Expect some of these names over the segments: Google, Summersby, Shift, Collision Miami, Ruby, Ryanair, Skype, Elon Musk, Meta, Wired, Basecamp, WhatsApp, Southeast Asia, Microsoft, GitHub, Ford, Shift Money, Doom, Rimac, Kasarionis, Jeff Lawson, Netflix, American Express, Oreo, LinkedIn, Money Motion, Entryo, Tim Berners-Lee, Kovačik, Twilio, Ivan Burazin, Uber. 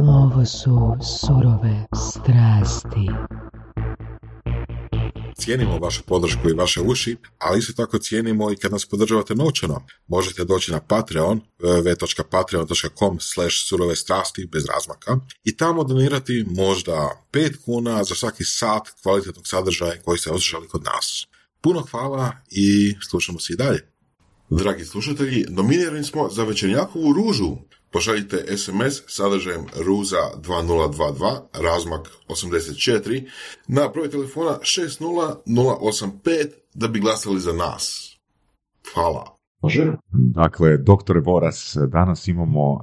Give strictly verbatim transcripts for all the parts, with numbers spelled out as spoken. Ovo su surove strasti. Cijenimo vašu podršku i vaše uši, ali isto tako cijenimo i kad nas podržavate novčano. Možete doći na Patreon, www.patreon.com slash surove strasti bez razmaka i tamo donirati možda pet kuna za svaki sat kvalitetnog sadržaja koji ste osjećali kod nas. Puno hvala i slušamo se i dalje. Dragi slušatelji, nominirani smo za Večernjakovu ružu. Pošaljite es em es sadržajem ruza dva nula dva dva, razmak osamdeset četiri, na broj telefona šest nula nula osam pet da bi glasali za nas. Hvala. Može. Dakle, doktore Boras, danas imamo uh,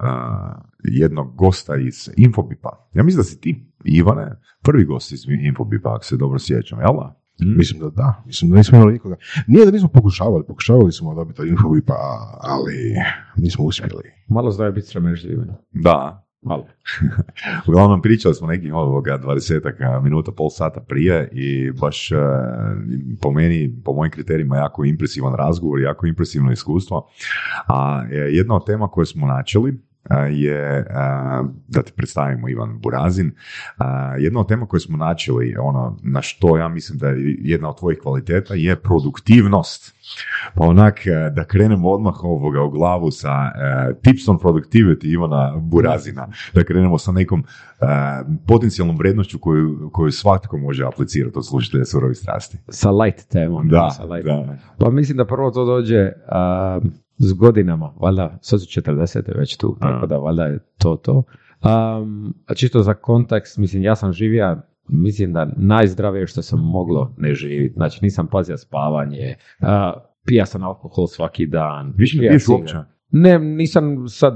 jednog gosta iz Infobipa. Ja mislim da si ti, Ivane, prvi gost iz Infobipa, ako se dobro sjećam, jel da? Mm. Mislim da da, mislim da nismo imali nikoga. Nije da nismo pokušavali, pokušavali smo dobiti Infobipa, ali nismo uspjeli. Malo znaju biti sramežljivi. Da, malo. Uglavnom pričali smo nekih ovoga dvadesetak minuta, pol sata prije i baš po meni, po mojim kriterijima, jako impresivan razgovor, jako impresivno iskustvo. A jedna od tema koje smo načeli je, da te predstavimo, Ivan Burazin, jedna od tema koju smo načeli, ono na što ja mislim da je jedna od tvojih kvaliteta, je produktivnost. Pa onak, da krenemo odmah ovoga u glavu sa uh, tips on productivity Ivana Burazina, da krenemo sa nekom uh, potencijalnom vrednošću koju, koju svatko može aplicirati od slušatelja surovi strasti. Sa light temom. Da, sa light da. Pa mislim da prvo to dođe... Uh, s godinama, valjda, sad su četrdesete već tu, tako da valjda je to to. Um, čisto za kontekst, mislim, ja sam živija, mislim da najzdravije što sam moglo ne živjeti, znači nisam pazio spavanje, uh, pija sam alkohol svaki dan. Više ne piješ uopće? Ne, nisam sad,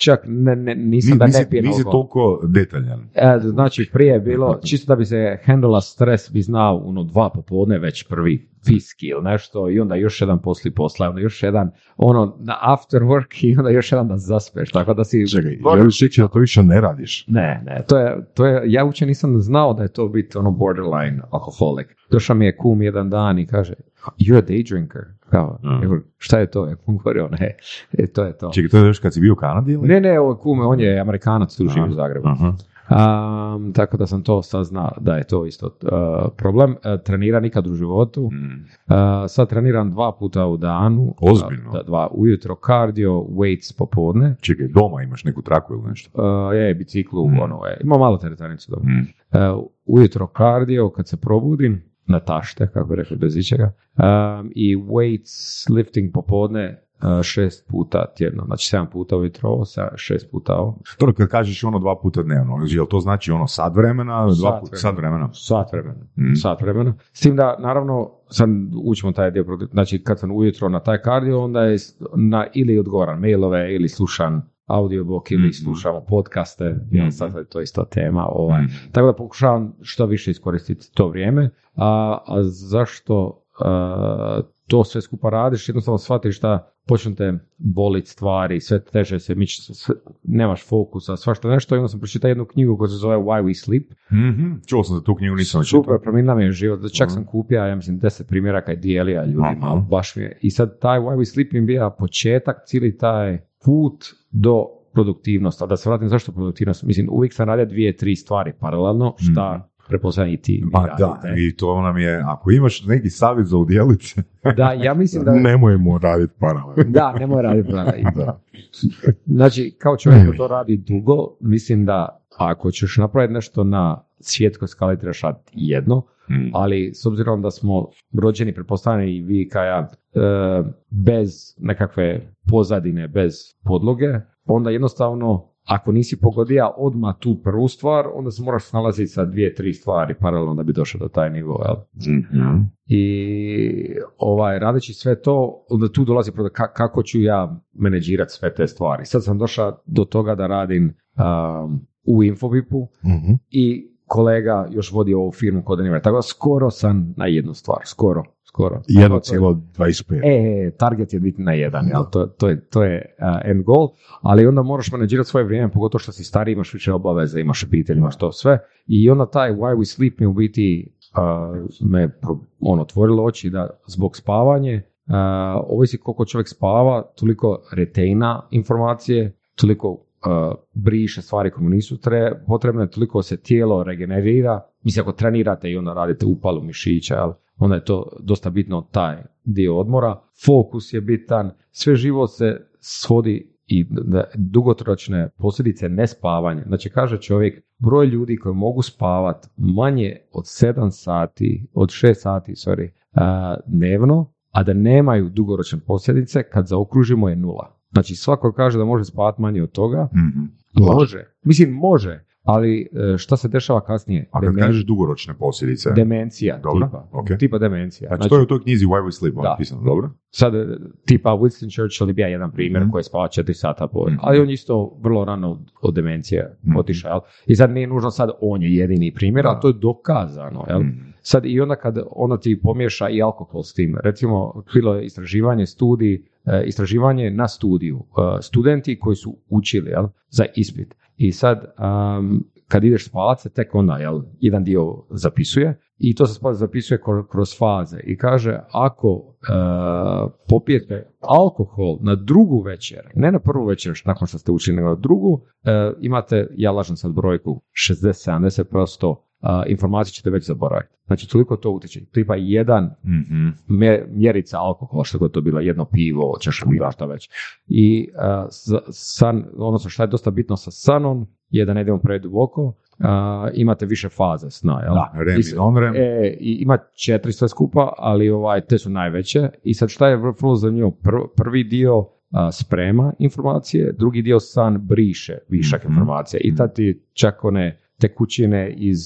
čak ne, ne, nisam Ni, da nisi, ne pijem alkohol. Nisi toliko detaljan. Uh, znači prije je bilo, čisto da bi se handla stres, bi znao ono dva popodne već prvi fiski ili nešto i onda još jedan posli posla, onda još jedan ono na after work i onda još jedan da zaspeš, tako da si... Čekaj, želiš reći da to više ne radiš? Ne, ne, to je, to je, ja uopće nisam znao da je to biti ono borderline alkoholik. Došao mi je kum jedan dan i kaže, you're a day drinker, kao, mm. šta je to? Ja kum govorio, ne, e, to je to. Čekaj, to je još kad si bio u Kanadi ili? Ne, ne, ovo kum, on je Amerikanac, tu živi u Zagrebu. Aha. Um, tako da sam to saznao da je to isto uh, problem. Uh, trenira nikad u životu. Mm. Uh, sad treniram dva puta u danu. Ozbiljno? Uh, dva ujutro, kardio, weights popodne. Čekaj, doma imaš neku traku ili nešto? Uh, je, biciklu, mm. ono, je. Ima malo teretanicu doma. Mm. Uh, ujutro kardio, kad se probudim, na tašte, kako bi rekli, bez ičega. Um, I weights lifting popodne. šest puta tjedno, znači sedam puta ujutro, šest puta ovo. Dobro, kad kažeš ono dva puta dnevno, jel to znači ono sat vremena, dva sat, puta, sat vremena? Sat vremena, mm. sat vremena. S tim da, naravno, sad učimo taj dio, znači kad sam ujutro na taj kardio, onda je na, ili odgovaran mailove, ili slušan audiobook, ili mm. slušamo podcaste, mm. jel sad je to isto tema. Ovaj. Mm. Tako da pokušavam što više iskoristiti to vrijeme. A, a zašto a, to sve skupa radiš, jednostavno shvatiš da počnete boliti stvari, sve teže se mići, nemaš fokusa, svašta nešto. I onda sam pročitao jednu knjigu koja se zove Why We Sleep. Mm-hmm. Čuo sam da tu knjigu nisam čitao. Super, promijenila mi je život. Čak mm-hmm. sam kupio, ja mislim, deset primjeraka i dijelija ljudima. Mm-hmm. Baš mi je. I sad taj Why We Sleep mi je bio početak, cijeli taj put do produktivnosti. A da se vratim zašto produktivnost, mislim, uvijek sam radio dvije, tri stvari paralelno, šta... Mm-hmm. prepoznani ti. Ma da, i to nam je, ako imaš neki savjet za udjeliti, da, ja mislim da... nemojmo raditi paralelno. Da, nemoj raditi paralelno. Znači, kao čovjek koji to radi dugo, mislim da ako ćeš napraviti nešto na svjetkoj skali, trebaš raditi jedno, hmm. ali s obzirom da smo rođeni, prepostavljeni i vi kao ja, bez nekakve pozadine, bez podloge, onda jednostavno ako nisi pogodio odmah tu prvu stvar, onda se moraš snalaziti sa dvije, tri stvari paralelno da bi došao do taj nivo. Mm-hmm. I ovaj, radeći sve to, onda tu dolazi problem kako ću ja menadžirati sve te stvari. Sad sam došao do toga da radim um, u Infobipu mm-hmm. i kolega još vodi ovu firmu kod Entryo. Tako da skoro sam na jednu stvar, skoro. Skoro. jedan zarez dvadeset pet. E, target je biti na jedan, jel? To, to je, to je uh, end goal, ali onda moraš menadžirati svoje vrijeme, pogotovo što si stari, imaš više obaveza, imaš obitelj, imaš to sve. I onda taj Why We Sleep mi u biti uh, me ono, otvorilo oči da zbog spavanje, uh, ovisi koliko čovjek spava, toliko retaina informacije, toliko uh, briše stvari koje mu nisu tre, potrebne, toliko se tijelo regenerira. Mislim, ako trenirate i onda radite upalu mišića, jel? Onda je to dosta bitno, taj dio odmora. Fokus je bitan, sve živo se svodi i dugoročne posljedice nespavanja. Znači, kaže čovjek, broj ljudi koji mogu spavati manje od sedam sati, od šest sati, sorry, uh, dnevno, a da nemaju dugoročne posljedice, kad zaokružimo je nula. Znači, svako kaže da može spavati manje od toga, mm-hmm. može. Mislim, može, ali šta se dešava kasnije? A kad Demen... kažeš dugoročne posljedice? Demencija, dobro, tipa. Okay. Tipa demencija. Znači, znači, to je u toj knjizi Why We Sleep, on pisano, dobro? Sad, tipa Winston Churchill je bio jedan primjer mm-hmm. koji je spava četiri sata po mm-hmm. ali on isto vrlo rano od demencije mm-hmm. otišao. I sad nije nužno sad on je jedini primjer, a to je dokazano, jel? Mm-hmm. Sad i onda kad ono ti pomješa i alkohol s tim, recimo bilo je istraživanje studij, istraživanje na studiju, studenti koji su učili, jel, za ispit. I sad um, kad ideš spavat se tek onda, jel, jedan dio zapisuje i to se spavat zapisuje kroz faze i kaže ako uh, popijete alkohol na drugu večer, ne na prvu večer nakon što ste učili, nego na drugu, uh, imate, ja lažem sad brojku, šezdeset do sedamdeset posto informacije ćete već zaboraviti. Znači, toliko to utječe. Tipa jedan mm-hmm. mjerica alkohola, što je to bilo, jedno pivo, čaša vina, šta već. I uh, san, odnosno šta je dosta bitno sa sanom, je da ne idemo preduboko, uh, imate više faze sna, jel? Da, REM i non-REM. E, ima četiri sve skupa, ali ovaj, te su najveće. I sad šta je vrlo zanimljivo? Prvi dio sprema informacije, drugi dio san briše višak mm-hmm. informacije. I tad ti čak one tekućine iz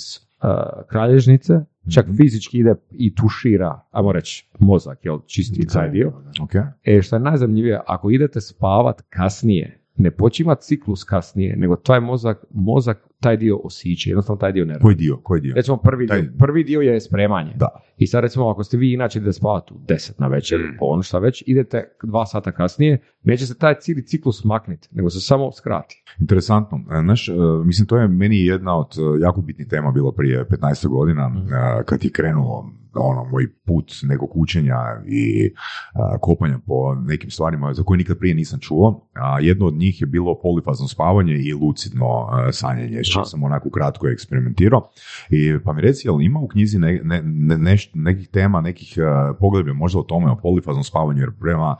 Uh, kralježnice, čak mm-hmm. fizički ide i tušira, ajmo reći, mozak, jel, čisti taj dio. Okay. E, što je najzanimljivije, ako idete spavat kasnije, ne počima ciklus kasnije, nego taj mozak, mozak taj dio osjeća, jednostavno taj dio ne radi. Koji dio? Koji dio? Recimo prvi taj... dio, prvi dio je spremanje. Da. I sad recimo ako ste vi inače idete spavati u deset na večer, mm. ono šta već, idete dva sata kasnije, neće se taj cijeli ciklus makniti, nego se samo skrati. Interesantno. Znaš, mislim to je meni jedna od jako bitnih tema bilo prije petnaest godina mm. kad je krenulo ono moj put nekog učenja i a, kopanja po nekim stvarima za koje nikad prije nisam čuo. A, jedno od njih je bilo polifazno spavanje i lucidno a, sanjanje, što sam onako kratko eksperimentirao. I, pa mi reci, jel ima u knjizi ne, ne, ne, neš, nekih tema, nekih a, pogleda možda o tome o polifaznom spavanju, jer prema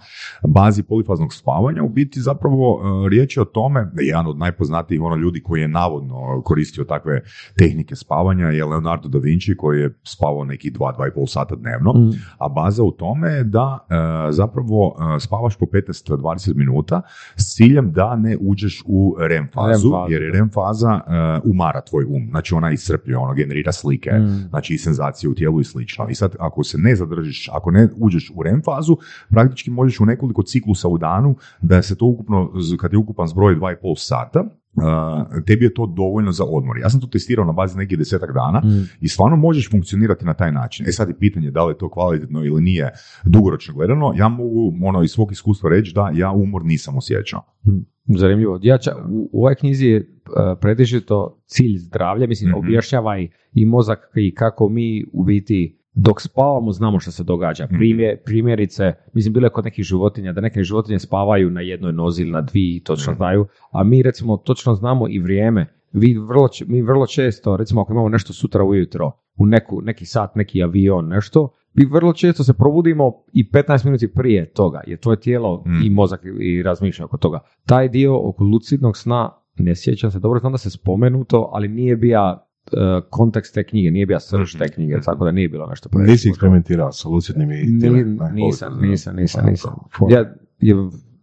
bazi polifaznog spavanja u biti zapravo a, riječ je o tome, jedan od najpoznatijih ono, ljudi koji je navodno koristio takve tehnike spavanja je Leonardo da Vinci koji je spavao nekih dva do dva i pol sata dnevno, mm. a baza u tome je da e, zapravo e, spavaš po petnaest do dvadeset minuta s ciljem da ne uđeš u REM fazu, REM faza, jer je REM faza e, umara tvoj um, znači ona iscrpljuje, ona generira slike, mm. znači i senzacije u tijelu i slično. I sad ako se ne zadržiš, ako ne uđeš u REM fazu, praktički možeš u nekoliko ciklusa u danu da se to ukupno, kad je ukupan zbroj dva i pol sata, Uh, tebi je to dovoljno za odmor. Ja sam to testirao na bazi nekih desetak dana mm. i stvarno možeš funkcionirati na taj način. E sad je pitanje da li je to kvalitetno ili nije dugoročno gledano. Ja mogu ono, iz svog iskustva reći da ja umor nisam osjećao. Mm. Zanimljivo. Ja ča, u, u ovoj knjizi je uh, pretežito cilj zdravlja. Mislim, mm-hmm. objašnjava i, i mozak i kako mi u biti dok spavamo znamo što se događa. Primjer, primjerice, mislim, bilo je kod nekih životinja, da neke životinje spavaju na jednoj nozi ili na dvije, točno znaju, a mi recimo točno znamo i vrijeme. Vi vrlo, mi vrlo često, recimo ako imamo nešto sutra ujutro, u neku, neki sat, neki avion, nešto, mi vrlo često se probudimo i petnaest minuta prije toga, jer tvoje tijelo mm. i mozak i razmišlja oko toga. Taj dio oko lucidnog sna ne sjećam se dobro, znam da se spomenuto, ali nije bio kontekst te knjige, nije bio srž te knjige, tako da nije bilo nešto previše. Nisi eksperimentirao sa lucidnim i tijele? Nisam, nisam, nisam, nisam. Ja,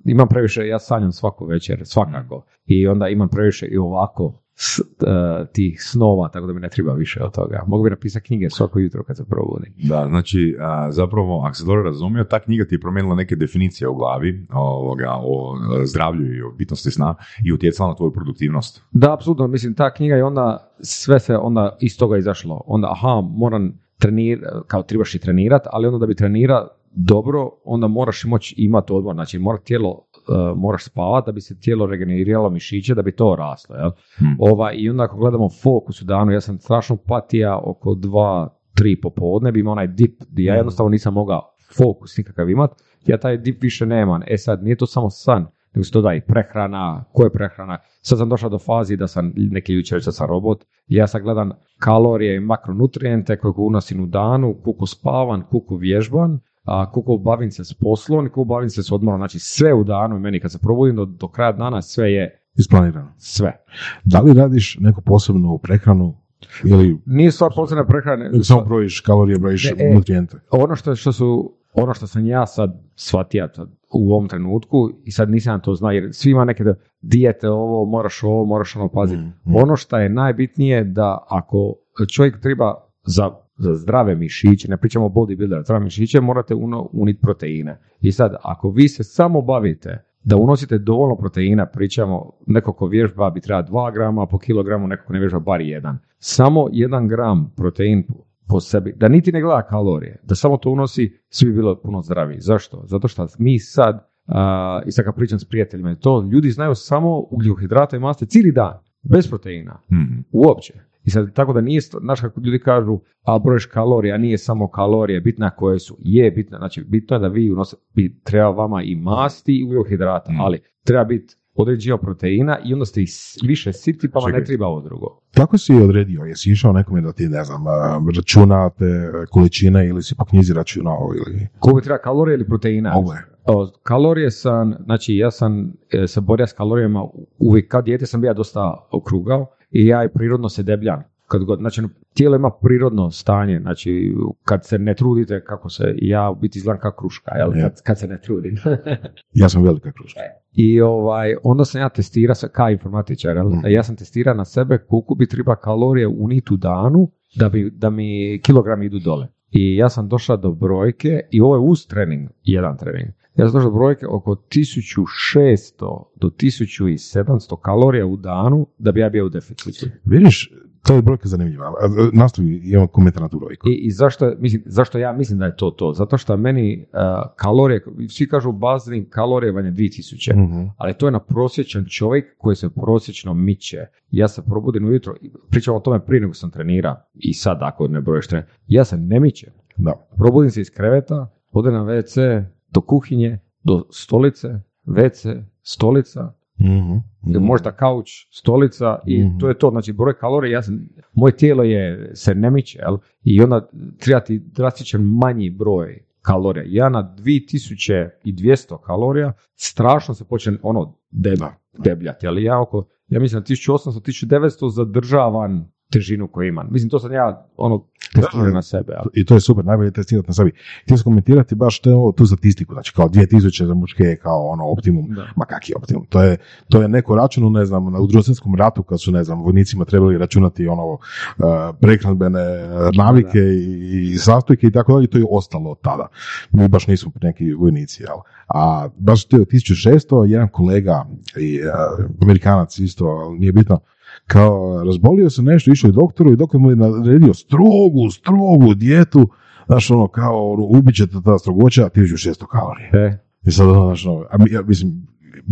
imam previše, ja sanjam svaku večer, svakako, i onda imam previše i ovako S, uh, tih snova, tako da mi ne treba više od toga. Mogu bi napisati knjige svako jutro kad se probudim. Da, znači, a, zapravo, ako se dobro razumio, ta knjiga ti je promijenila neke definicije u glavi ovoga, o zdravlju i o bitnosti sna i utjecala na tvoju produktivnost. Da, apsolutno, mislim, ta knjiga je onda, sve se onda iz toga izašlo. Onda, aha, moram trenirati, kao trebaš i trenirati, ali onda da bi trenirao dobro, onda moraš moći imati odmor, znači mora tijelo Uh, moraš spavati da bi se tijelo regeneriralo mišiće, da bi to raslo. Jel? Hmm. Ova, I onda ako gledamo fokus u danu, ja sam strašno patija oko dva tri popodne, bi imao onaj dip, di ja jednostavno nisam mogao fokus nikakav imat, ja taj dip više nemam. E sad, nije to samo san, nego se doda i prehrana, koja je prehrana. Sad sam došao do fazi da sam, neki ljudi će reći da sam robot, ja sad gledam kalorije i makronutrijente koje unosim u danu, koliko spavan, koliko vježban, a koliko bavim se s poslom, koliko bavim se s odmorom, znači sve u danu i meni kad se probudim do, do kraja dana sve je isplanirano. Sve. Da li radiš neku posebnu prehranu? Ili... Nije stvar posebne prehrane. Samo brojiš kalorije, brojiš e, nutrijente. Ono što, što su, ono što sam ja sad shvatio u ovom trenutku i sad nisam to znao jer svi ima neke da dijete ovo, moraš ovo, moraš ono paziti. Mm, mm. Ono što je najbitnije da ako čovjek treba za, za zdrave mišiće, ne pričamo o bodybuilderu, zdrave mišiće morate uno, uniti proteine. I sad ako vi se samo bavite da unosite dovoljno proteina, pričamo, neko ko vježba bi treba dva grama po kilogramu, neko ko ne vježba bar jedan. Samo jedan gram protein po sebi, da niti ne gleda kalorije, da samo to unosi, svi bi bilo puno zdraviji. Zašto? Zato što mi sad, uh, i sad kad pričam s prijateljima, to ljudi znaju samo ugljikohidrata i masti cijeli dan, bez proteina, mm-hmm. uopće. I sad tako da nije, znaš kako ljudi kažu, a brojiš kalorija, nije samo kalorije, bitna koje su, je bitna, znači bitno je da vi unosite, treba vama i masti i ugljikohidrata, mm. ali treba biti određio proteina i onda ste ih više siti pa vam ne treba ovo drugo. Kako si odredio? Jesi išao nekome da ti, ne znam, računate količine ili si po knjizi računao? Ili... Koliko treba kalorije ili proteina? Ovo je. Kalorije sam, znači ja sam se borio s kalorijama uvijek, kad dijete sam bio dosta okrugao i ja je prirodno se debljam. Kad god, znači tijelo ima prirodno stanje, znači kad se ne trudite kako se, ja u biti izgledam kao kruška, jel? Kad, kad se ne trudim. Ja sam velika kruška. I ovaj, onda sam ja testirao, kao informatičar, jel? Mm. Ja sam testirao na sebe koliko bi treba kalorije uniti u danu da, bi, da mi kilogrami idu dole. I ja sam došao do brojke, i ovo je uz trening, jedan trening, ja sam došao do brojke oko tisuću šesto do tisuću sedamsto kalorija u danu da bi ja bio u deficitu. Vidiš, to je brojka zanimljiva. Nastavi, imamo komentar na tu brojku. I, i zašto, mislim, zašto ja mislim da je to to? Zato što meni uh, kalorije, svi kažu bazni kalorijevanje dvije tisuće, mm-hmm. ali to je na prosječan čovjek koji se prosječno miče. Ja se probudim ujutro, pričam o tome prije nego sam trenira i sad ako ne brojiš trener, ja se ne mičem. Da. Probudim se iz kreveta, odem na ve ce, do kuhinje, do stolice, ve ce, stolica, mm-hmm. Mm-hmm. možda kauč, stolica i mm-hmm. to je to, znači broj kalorija, ja sam, moje tijelo je, se ne miče, jel? I onda treba ti drastičan manji broj kalorija. Ja na dvije tisuće dvjesto kalorija strašno se počne ono deba, debljati, ali ja oko, ja mislim na tisuću osamsto do tisuću devetsto zadržavam težinu koju imam. Mislim, to sam ja ono testiram na sebe. Ali. I to je super, najbolje testirati na sebi. Htio sam komentirati baš to, tu statistiku, znači kao dvije tisuće za muške je kao ono optimum, da. Ma kak je optimum. To je, to je neko račun, ne znam, na Drugosvjetskom ratu kad su, ne znam, vojnicima trebali računati ono uh, prehranbene navike da. i, i sastojke i tako dalje, to je ostalo od tada. Mi baš nismo neki vojnici, jel? A baš to je od tisuću šesto, jedan kolega, i, uh, Amerikanac isto, ali nije bitno, kao razbolio se nešto, išao je doktoru i doktor mu je naredio strogu, strogu dijetu, znaš ono kao ubit će ta strogoća, tisuću šesto kalorija. E. I sad ono, znaš ono, a, ja, mislim,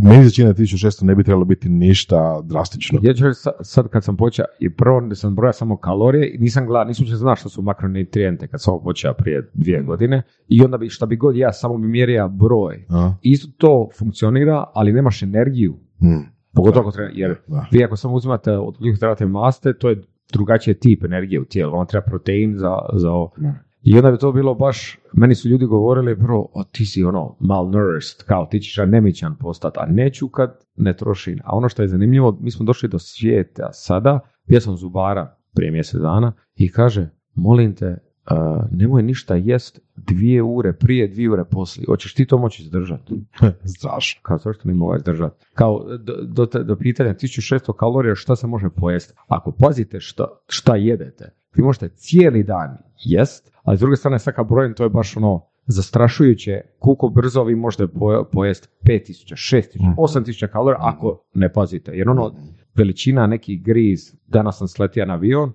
meni se čini da tisuću šesto ne bi trebalo biti ništa drastično. Ja ću reći sad kad sam počeo, i prvo da sam brojao samo kalorije, nisam gledao, nisam se znao što su makronutrijente kad sam počeo prije dvije godine, i onda bi šta bi god ja samo bi mjerio broj. A. Isto to funkcionira, ali nemaš energiju. Hmm. Pogotovo ako treba, jer da. Vi ako samo uzimate od ugljikohidrata i maste, to je drugačiji tip energije u tijelu, on treba protein za, za ovo. Da. I onda bi to bilo baš, meni su ljudi govorili prvo, o, ti si ono malnourished, kao ti ćeš anemičan postati, a neću kad ne trošim. A ono što je zanimljivo, mi smo došli do svijeta sada, ja sam zubara prije mjesec dana i kaže, molim te, Uh, nemoj ništa jest dvije ure prije, dvije ure poslije. Hoćeš ti to moći izdržati? Strašno. Kao to što ne mogu izdržati. Kao do, do, do pitanja tisuću šesto kalorija šta se može pojesti. Ako pazite šta, šta jedete, vi možete cijeli dan jest, ali s druge strane svaka brojem to je baš ono zastrašujuće koliko brzo vi možete pojesti pet tisuća, šest tisuća, osam tisuća kalorija ako ne pazite. Jer ono veličina neki griz, danas sam sletio na avion,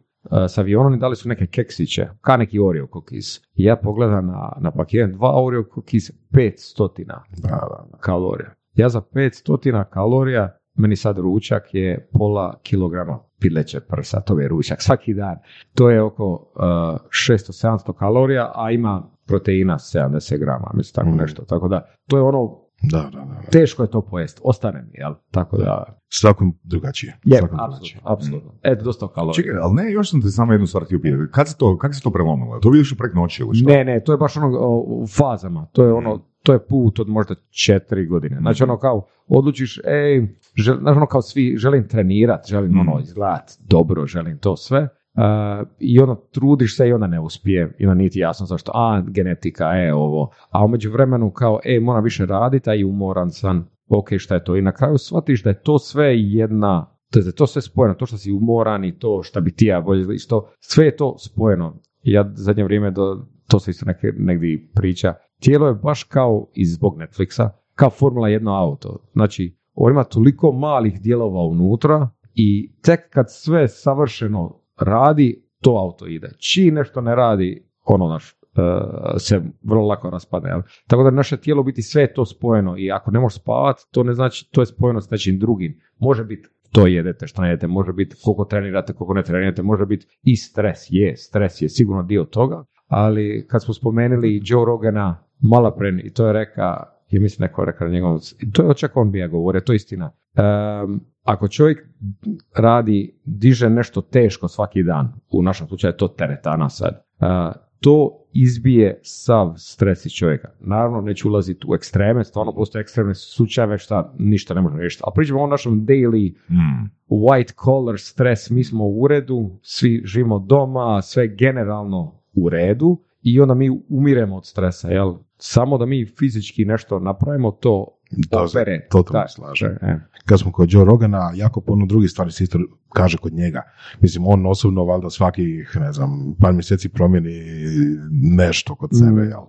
s avionom i dali su neke keksiće, ka neki Oreo cookies. Ja pogledam na, na paket, dva Oreo cookies, petsto kalorija. Ja za petsto kalorija, meni sad ručak je pola kilograma pileće prsa, to je ručak svaki dan. To je oko uh, šesto do sedamsto kalorija, a ima proteina sedamdeset grama, mislim tako mm. nešto. Tako da, to je ono Da, da, da, da. Teško je to pojesti. Ostane mi, jel? Tako da... da. Svakom drugačije. Je, apsolutno. apsolutno. Mm. Eto, dosta kalorija. Čekaj, ali ne, još sam te samo jednu stvar htio pitati. Kad se to, kako se to prelomilo? To vidiš u prek noći ili što? Ne, ne, to je baš ono u fazama. To je ono, to je put od možda četiri godine. Znači ono kao, odlučiš, ej, žel, znači ono kao svi, želim trenirati, želim mm. ono izgledati dobro, želim to sve. Uh, i ono, trudiš se i onda ne uspije i onda niti jasno zašto, a genetika je ovo, a u međuvremenu kao e, moram više raditi, a i umoran sam, ok, šta je to, i na kraju shvatiš da je to sve jedna, to je to sve spojeno, to što si umoran i to što bi ti ja voljela isto, sve je to spojeno. Ja zadnje vrijeme, do, to se isto neke, negdje priča, tijelo je baš kao i zbog Netflixa, kao Formula jedan auto, znači on ima toliko malih dijelova unutra i tek kad sve savršeno radi, to auto ide. Čiji nešto ne radi, ono naš uh, se vrlo lako raspadne. Jel? Tako da naše tijelo biti sve to spojeno i ako ne možeš spavati, to ne znači to je spojeno s nečim drugim. Može biti to jedete, što ne jedete, može biti koliko trenirate, koliko ne trenirate, može biti i stres. Je, stres je sigurno dio toga, ali kad smo spomenuli Joe Rogana Malapren i to je reka, ja mislim neko je rekao njegovom, to je očak on bi ja govorio, to je istina. Um, Ako čovjek radi, diže nešto teško svaki dan, u našem slučaju je to teretana sad, to izbije sav stres iz čovjeka. Naravno, neću ulaziti u ekstreme, stvarno postoje ekstremne slučajeve šta ništa ne možemo riješiti. A pričamo o našem daily white collar stres, mi smo u redu, svi živimo doma, sve generalno u redu i onda mi umiremo od stresa, jel? Samo da mi fizički nešto napravimo, to da, totalno slažem. Kad smo kod Joe Rogana, jako puno drugih stvari se isto kaže kod njega. Mislim, on osobno valjda svakih, ne znam, par mjeseci promijeni nešto kod sebe, jel?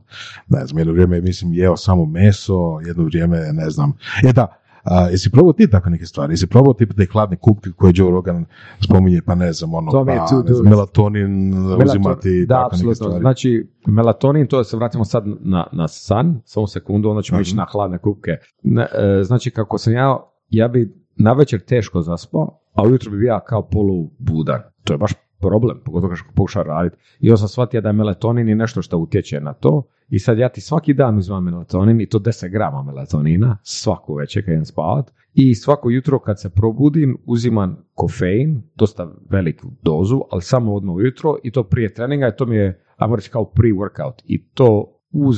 Ne znam, jedno vrijeme, mislim, jeo samo meso, jedno vrijeme, ne znam. E da, a, jesi probao ti tako neke stvari? Jesi probao ti te hladne kupke koje Joe Rogan spominje, pa ne znam, ono, pa, ne znam, melatonin, melatonin uzimati, da, tako neke stvari? Da, znači, melatonin, to se vratimo sad na, na san, samo sekundu, onda ćemo ići na hladne kupke. Ne, e, znači, kako sam ja, ja bi na večer teško zaspao, a ujutro bi ja kao polu budan. To je baš problem, pogotovo kako pokušao raditi. I onda sam shvatio da je melatonin i nešto što utječe na to. I sad ja ti svaki dan uzimam melatonin i to deset grama melatonina svaku večer kad idem spavat. I svako jutro kad se probudim uzimam kofein, dosta veliku dozu, ali samo odmah ujutro i to prije treninga i to mi je, ajmo reći, kao pre-workout. I to uz...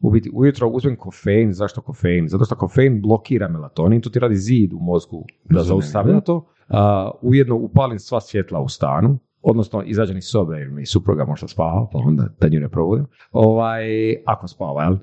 U biti, ujutro uzmem kofein, zašto kofein? Zato što kofein blokira melatonin, to ti radi zid u mozgu da zaustavlja to. Uh, ujedno upalim sva svjetla u stanu, odnosno izađem iz sobe jer mi supruga možda spava, pa onda da nju ne provodim. Ovaj, ako spava, jel? Uh,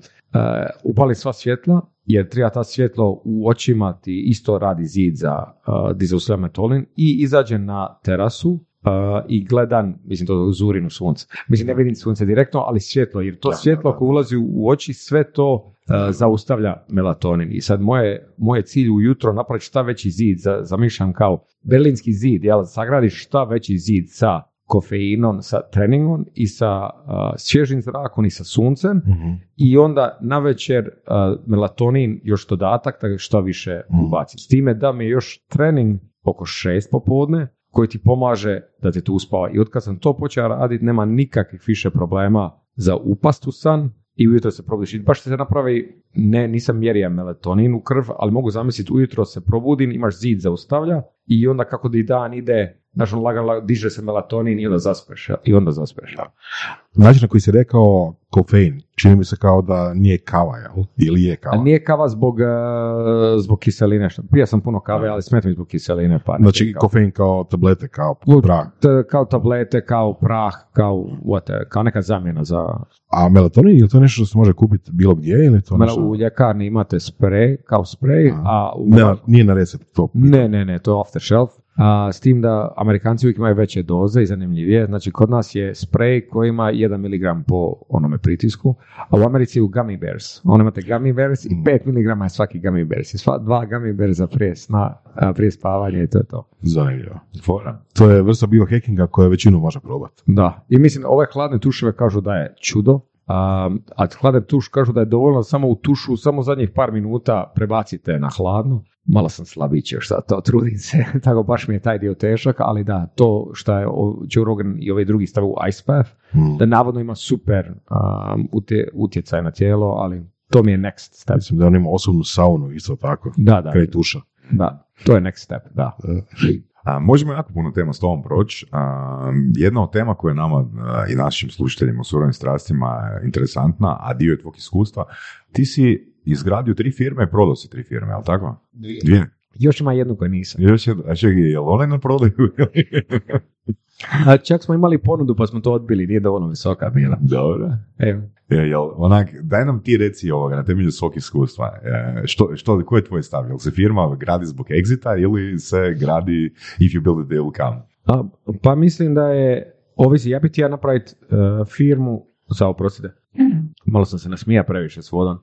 upalim sva svjetla jer treba ta svjetlo u očima ti isto radi zid za uh, dizaustavlja melatonin i izađem na terasu. Uh, i gledan, mislim to zurinu sunce. Mislim, ne vidim sunce direktno, ali svjetlo, jer to da, svjetlo da, da. Ko ulazi u oči, sve to uh, zaustavlja melatonin. I sad moje, moje cilj ujutro napraviti šta veći zid, zamišljam kao berlinski zid, jel, sagradiš šta veći zid sa kofeinom, sa treningom i sa uh, svježim zrakom i sa suncem mm-hmm. i onda na večer uh, melatonin još dodatak, tako što više ubaci. Mm. S time da mi je još trening oko šest popodne, koji ti pomaže da te tu uspava. I otkad sam to počeo raditi, nema nikakvih više problema za upast u san i ujutro se probudiš. I baš se napravi, ne, nisam mjerio melatonin u krv, ali mogu zamisliti ujutro se probudim, imaš zid zaustavlja i onda kako da i dan ide, znaš, lagano diže se melatonin i onda zaspeš. I onda zaspeš. Način na koji si rekao kofein, čini mi se kao da nije kava, jel? Ili je kava? A nije kava zbog, zbog kiseline. Pija sam puno kave, ali smetam zbog kiseline. Pa znači kofein kao tablete, kao prah? Kao tablete, kao prah, kao, what, kao neka zamjena za... A melatonin, je to nešto što se može kupiti bilo gdje? Ili to nešto... U ljekarni imate sprej, kao sprej. A u... ne, nije na recept to? Ne, ne, ne, to je off the shelf. A, s tim da Amerikanci uvijek imaju veće doze i zanimljivije, znači kod nas je sprej koji ima jedan miligram po onome pritisku, a u Americi je u gummy bears, onda imate gummy bears i pet miligrama je svaki gummy bears, i sva dva gummy bearsa prije sna, prije spavanja i to je to. Zanimljivo. Fora. To je vrsta biohackinga koja većinu može probati. Da, i mislim ove hladne tuševe kažu da je čudo. Um, a hladne tuš kažu da je dovoljno samo u tušu, samo zadnjih par minuta prebacite na hladno. Malo sam slabić još sad, to trudim se, tako baš mi je taj dio težak, ali da, to što je Joe Rogan i ovaj drugi stavu Ice Bath, hmm. da navodno ima super um, utjecaj na tijelo, ali to mi je next step. Mislim da on ima osobnu saunu isto tako. Da, da. Kraj tuša. Da, to je next step, da. A, možemo jako puno tema s tobom proći. A, jedna od tema koja je nama a, i našim slušateljima u surovim strastima interesantna, a dio je tvog iskustva, ti si izgradio tri firme i prodao si tri firme, je li tako? Dvije. Dvije. Još ima jednu koju nisam. Još jednu, a čekaj, je li ona na prodaju? A čak smo imali ponudu pa smo to odbili, nije dovoljno visoka bila. Dobro. Evo. Je, jel, onak, daj nam ti reci ovoga na temelju svog iskustva, e, što, što, ko je tvoj stav, jel se firma gradi zbog exita ili se gradi if you build it they will come? A, pa mislim da je, ovisi, ja bih ti ja napraviti uh, firmu, samo prostite, malo sam se nasmija previše s vodom,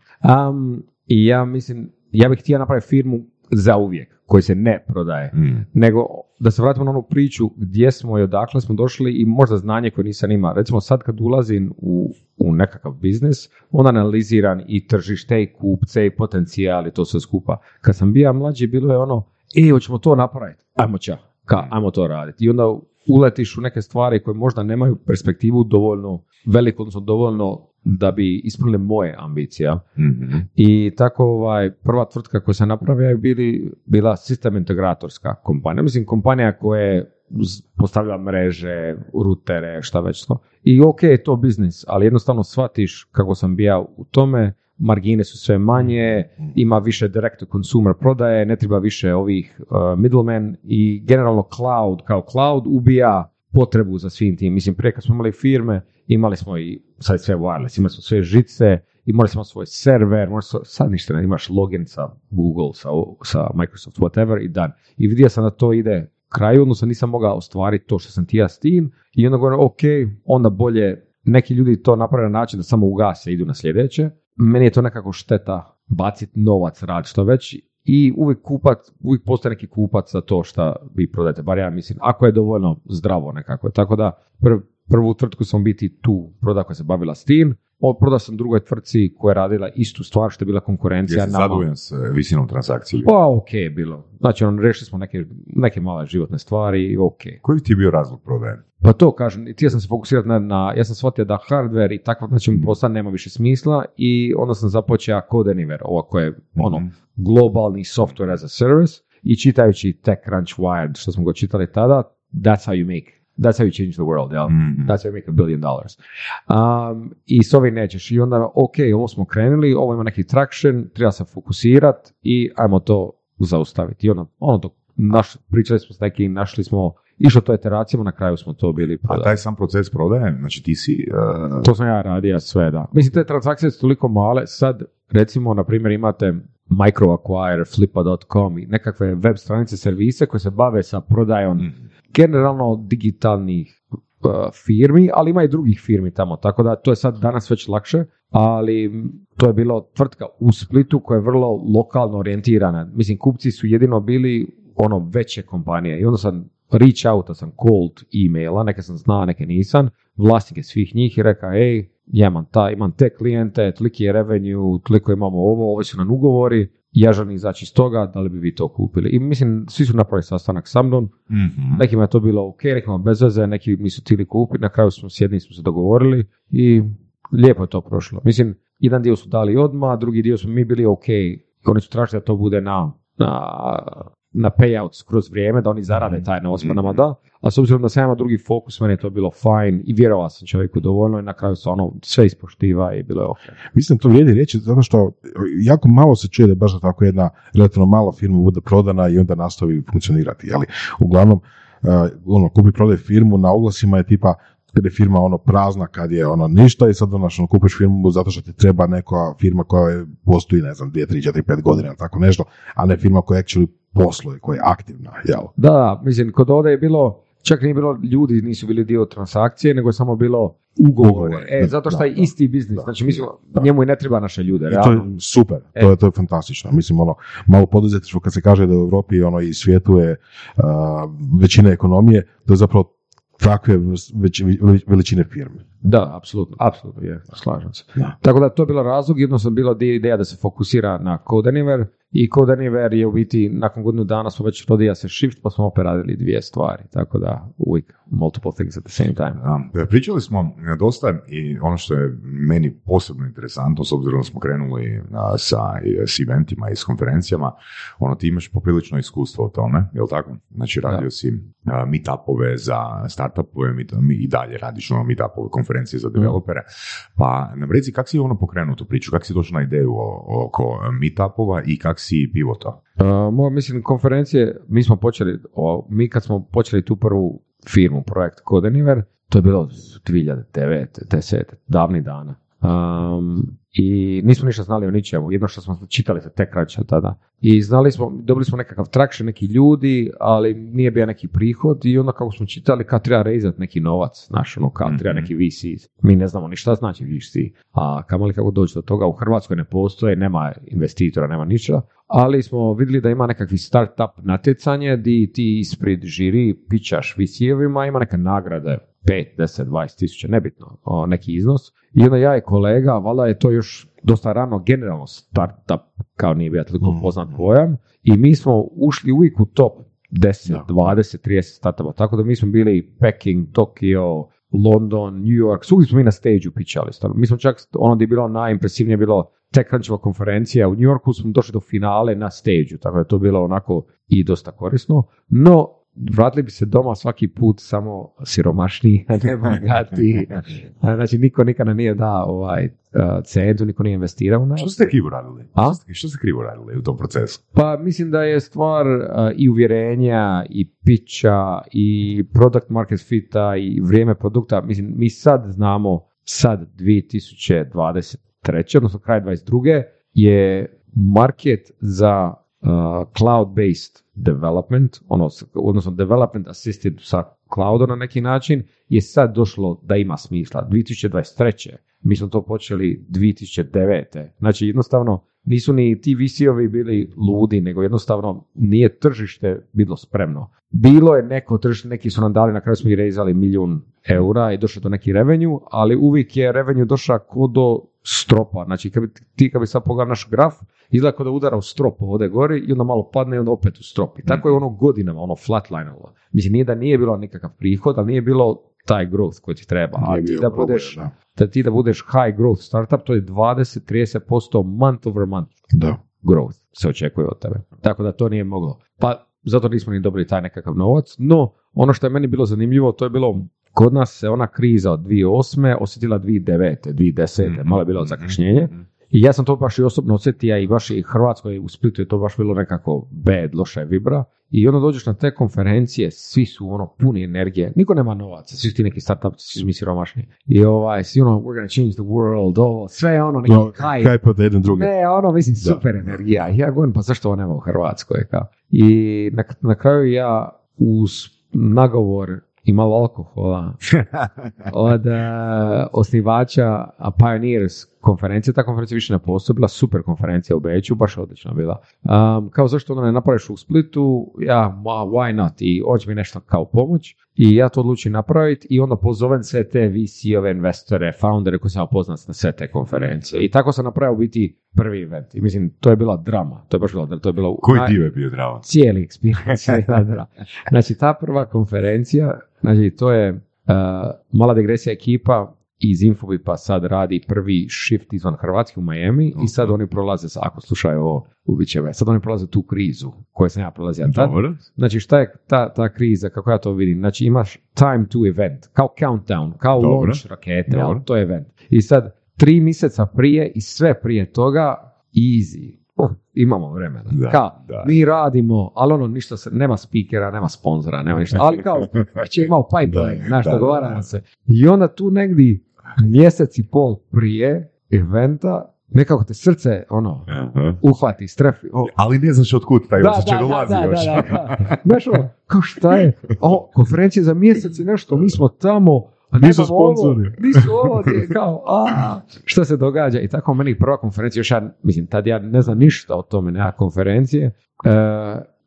um, i ja mislim, ja bih htio napraviti firmu za uvijek, koji se ne prodaje, mm. nego da se vratimo na onu priču gdje smo i odakle smo došli i možda znanje koje nisam imao. Recimo sad kad ulazim u, u nekakav biznis, onda analiziram i tržište i kupce i potencijal i to sve skupa. Kad sam bio mlađi bilo je ono, e, hoćemo to napraviti, ajmo ča, ka, ajmo to raditi. I onda uletiš u neke stvari koje možda nemaju perspektivu dovoljno veliku, odnosno dovoljno da bi ispunili moje ambicije. Mm-hmm. I tako ovaj, prva tvrtka koju sam napravio je bili, bila sistem integratorska kompanija. Mislim, kompanija koja postavlja mreže, rutere, šta već to. I ok, je to biznis, ali jednostavno shvatiš kako sam bio u tome, margine su sve manje, ima više direct-to-consumer prodaje, ne treba više ovih uh, middlemen i generalno cloud kao cloud ubija potrebu za svim tim. Mislim, prije kad smo imali firme, imali smo i sad sve wireless, imali smo sve žice, imali smo svoj server, možda sad ništa ne, imaš login sa Google, sa, sa Microsoft, whatever i dan. I vidio sam da to ide kraju, odnosno nisam mogao ostvariti to što sam ti ja s tim i onda govorim, ok, onda bolje, neki ljudi to naprave na način da samo ugase, idu na sljedeće. Meni je to nekako šteta baciti novac, rad, što već i uvijek kupac, uvijek postoje neki kupac za to što vi prodajete, bar ja mislim, ako je dovoljno zdravo nekako. Tako da prv, prvu tvrtku sam biti tu proda koja se bavila s tim, prodao sam drugoj tvrtci koja je radila istu stvar što je bila konkurencija. Jesi zadovoljan s visinom transakcije? Pa ok je bilo. Znači on, rešili smo neke, neke male životne stvari i ok. Koji ti je bio razlog prodaje? Pa to kažem, ti ja sam se fokusirao na, na, ja sam shvatio da hardware i takva znači mm. posla nema više smisla i onda sam započeo Codeniver, ovo koje je ono mm. globalni software as a service i čitajući TechCrunch, Wired, što smo go čitali tada, that's how you make That's how you change the world, yeah? mm-hmm. That's how you make a billion dollars. Um, I s ovim nećeš. I onda, ok, ovo smo krenuli, ovo ima neki traction, treba se fokusirati i ajmo to zaustaviti. I onda, ono to, naš, pričali smo s nekim, našli smo, išlo to iteracijama, na kraju smo to bili prodali. A taj sam proces prodaje, znači ti si... Uh... To sam ja radio sve, da. Mislim, te transakcije su toliko male, sad, recimo, na primjer, imate... microacquire, flipa dot com i nekakve web stranice servise koje se bave sa prodajom mm. generalno digitalnih uh, firmi, ali ima i drugih firmi tamo, tako da to je sad danas već lakše, ali to je bilo tvrtka u Splitu koja je vrlo lokalno orijentirana. Mislim, kupci su jedino bili ono veće kompanije i onda sam reach outa, sam cold e-maila, neke sam znao, neke nisam, vlasnike svih njih i rekao, ej, ja imam, ta, imam te klijente, toliki je revenue, toliko imamo ovo, ovo su nam ugovori, ja želim izaći iz toga, da li bi vi to kupili. I mislim, svi su napravili sastanak sa mnom, mm-hmm. nekima je to bilo ok, nekima bez veze, neki nisu htjeli kupiti, na kraju smo sjedni, smo se dogovorili i lijepo je to prošlo. Mislim, jedan dio su dali odmah, drugi dio smo mi bili ok, oni su tražili da to bude na... na na payouts kroz vrijeme, da oni zarade taj novac, pa nama da, a s obzirom da sam imao drugi fokus, meni je to bilo fajn i vjerovao sam čovjeku dovoljno i na kraju se ono sve ispoštiva i bilo je ok. Mislim, to vrijedi reći, zato što jako malo se čuje da je baš da tako jedna relativno mala firma bude prodana i onda nastavi funkcionirati, jeli? Uglavnom, uh, ono, kupi prodaj firmu na oglasima je tipa kada je firma ono prazna, kad je ono ništa i sad donačno kupiš firmu zato što ti treba neka firma koja postoji, ne znam, dvije, tri, četiri, pet godina, tako nešto, a ne firma koja actually posluje, koja je aktivna, jel? Da, mislim, kod ovdje je bilo, čak nije bilo ljudi, nisu bili dio transakcije, nego je samo bilo ugovore, e, da, zato što je da, isti biznis, da, znači mislim, da. Njemu i ne treba naše ljude. I to je super, e. to, je, to je fantastično, mislim, ono, malo poduzetništvo kad se kaže da u Europi ono, i svijetu je uh, većina ekonomije, da zapravo takve veličine firme. Da, apsolutno, apsolutno je, slažem se. Da. Tako da to je bilo razlog, jednostavno bila ideja da se fokusira na Codeniver I ko da nije ver je u biti, nakon godinu dana smo već rodija se Shift, pa smo opet radili dvije stvari, tako da uvijek multiple things at the same time. Um, pričali smo dosta i ono što je meni posebno interesantno, s obzirom da smo krenuli uh, sa, s eventima i s konferencijama, ono ti imaš poprilično iskustvo o tome, je li tako? Znači radio da. si uh, meetupove za startupove meet, mi, i dalje radiš ono meetupove konferencije za developere, pa nam reci kak si ono pokrenuo tu priču, kak si došao na ideju o, oko meetupova i kak si pivota? Uh, mislim, konferencije, mi smo počeli, o, mi kad smo počeli tu prvu firmu, projekt Kodeniver, to je bilo dvije tisuće devet, deset, davni dana. Um, I nismo ništa znali o ničemu, jedno što smo čitali sa TechCruncha tada. I znali smo, dobili smo nekakav traction, neki ljudi, ali nije bio neki prihod i onda kako smo čitali kad treba reizati neki novac, znaš, ono kad treba neki V C. Mi ne znamo ni šta znači V C, a kamoli kako doći do toga, u Hrvatskoj ne postoje, nema investitora, nema ničega, ali smo vidjeli da ima nekakvi startup natjecanje di ti ispred žiri pičaš V C-ovima, ima neka nagrada pet, deset, dvadeset tisuća, nebitno, o, neki iznos. I onda ja i kolega, valjda je to još dosta rano, generalno startup, kao nije bio toliko poznat pojam, i mi smo ušli uvijek u top deset, dvadeset, trideset startupa, tako da mi smo bili Peking, Tokio, London, New York, svugdje smo mi na stage-u pičali. Mi smo čak, ono gdje je bilo najimpresivnije, bilo TechCrunchova konferencija u New Yorku, smo došli do finale na stage-u, tako da je to bilo onako i dosta korisno, no vratili bi se doma svaki put samo siromašniji, a ne bogatiji. Znači, niko nikada nije dao ovaj, centu, niko nije investirao. Na... Što ste krivo radili? A? Što ste krivo radili u tom procesu? Pa mislim da je stvar i uvjerenja, i pića, i product market fita, i vrijeme produkta. Mislim, mi sad znamo, sad dvije tisuće dvadeset treće, odnosno kraj dvadeset druge je market za Uh, cloud-based development, ono, odnosno development assisted sa cloudom na neki način, je sad došlo da ima smisla. dvije tisuće dvadeset treće. Mi smo to počeli dvije tisuće devete. Znači, jednostavno, nisu ni ti V C-ovi bili ludi, nego jednostavno nije tržište bilo spremno. Bilo je neko tržište, neki su nam dali, na kraju smo i rezali milijun eura i došlo do neki revenju, ali uvijek je revenju došao ko do stropa. Znači, kad bi, ti kad bi sad pogledao naš graf, izgleda kao da udara u strop ovdje gori i onda malo padne i onda opet u strop. I tako je ono godinama, ono flatlineovo. Mislim, nije da nije bilo nikakav prihod, ali nije bilo taj growth koji ti treba. A ti da, budeš, da ti da budeš high growth startup, to je dvadeset do trideset posto month over month da. growth se očekuje od tebe. Tako da to nije moglo. Pa zato nismo ni dobili taj nekakav novac. No, ono što je meni bilo zanimljivo, to je bilo kod nas se ona kriza od dvije tisuće osme osjetila dvije tisuće devete, dvije tisuće desete, mm-hmm. malo je bilo zakašnjenje. Mm-hmm. I ja sam to baš i osobno osjetio i baš i Hrvatskoj u Splitu je to baš bilo nekako bad, loša je vibra. I onda dođeš na te konferencije, svi su ono puni energije, niko nema novaca, svi ti neki startupci, svi su mi siromašni. I ovaj, svi ono, we're gonna change the world, ovo, sve ono, neki no, kaj. Kaj pod jedan drugi. Ne, ono, mislim, da. super energija. I ja govorim, pa zašto ovo nema u Hrvatskoj? Kao? I na, na kraju ja uz nagovor i malo alkohola od uh, osnivača Pioneers konferencije, ta konferencija više ne postoji, bila super konferencija u Beću, baš odlična bila. Um, kao zašto ona ne napraviš u Splitu, ja, why not, i hoće mi nešto kao pomoć, i ja to odlučim napraviti i onda pozovem sve te V C-ove investore, foundere koji sam poznat na sve te konferencije. I tako sam napravio biti prvi event. I mislim, to je bila drama. To je baš bila, to je bilo... Koji dio je bio drama? Cijeli experience. Znači, ta prva konferencija, znači, to je uh, mala digresija ekipa, iz Infobipa sad radi prvi shift izvan Hrvatske u Miami okay. i sad oni prolaze, ako slušaju ovo ubičeve, sad oni prolaze tu krizu koju sam ja prolazio tad. Znači šta je ta, ta kriza, kako ja to vidim, znači imaš time to event, kao countdown, kao Dobre. launch rakete, ali to je event. I sad tri mjeseca prije i sve prije toga, easy, oh, imamo vremena. Da, kao, da. Mi radimo, ali ono ništa, se, nema speakera, nema sponzora, nema ništa, ali kao, već je imao pipeline, znaš, dogovaramo se. I onda tu negdje mjesec i pol prije eventa, nekako te srce, ono, uh-huh. uhvati, strefi. Oh. Ali ne znaš otkud taj osjećaj dolazi još. Znaš ono, kao šta je, o, konferencija za mjesec i nešto, mi smo tamo, a nisu sponzori. Nisu ovo, kao, a, šta se događa? I tako meni prva konferencija, još ja, mislim, tad ja ne znam ništa o tome, nema konferencije. Uh,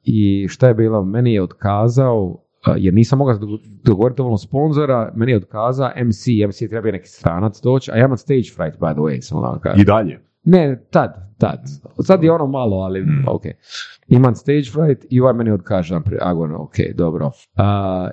I šta je bilo, meni je otkazao, jer nisam mogao dogovoriti dovoljno sponzora, meni je odkaza, M C, M C treba je neki stranac doći, a ja imam stage fright, by the way, samo da vam kažem. I dalje. Ne, tad, tad. Sad je ono malo, ali mm. ok. Imam stage fright i ovaj meni odkaže na Agon, ok, dobro. Uh,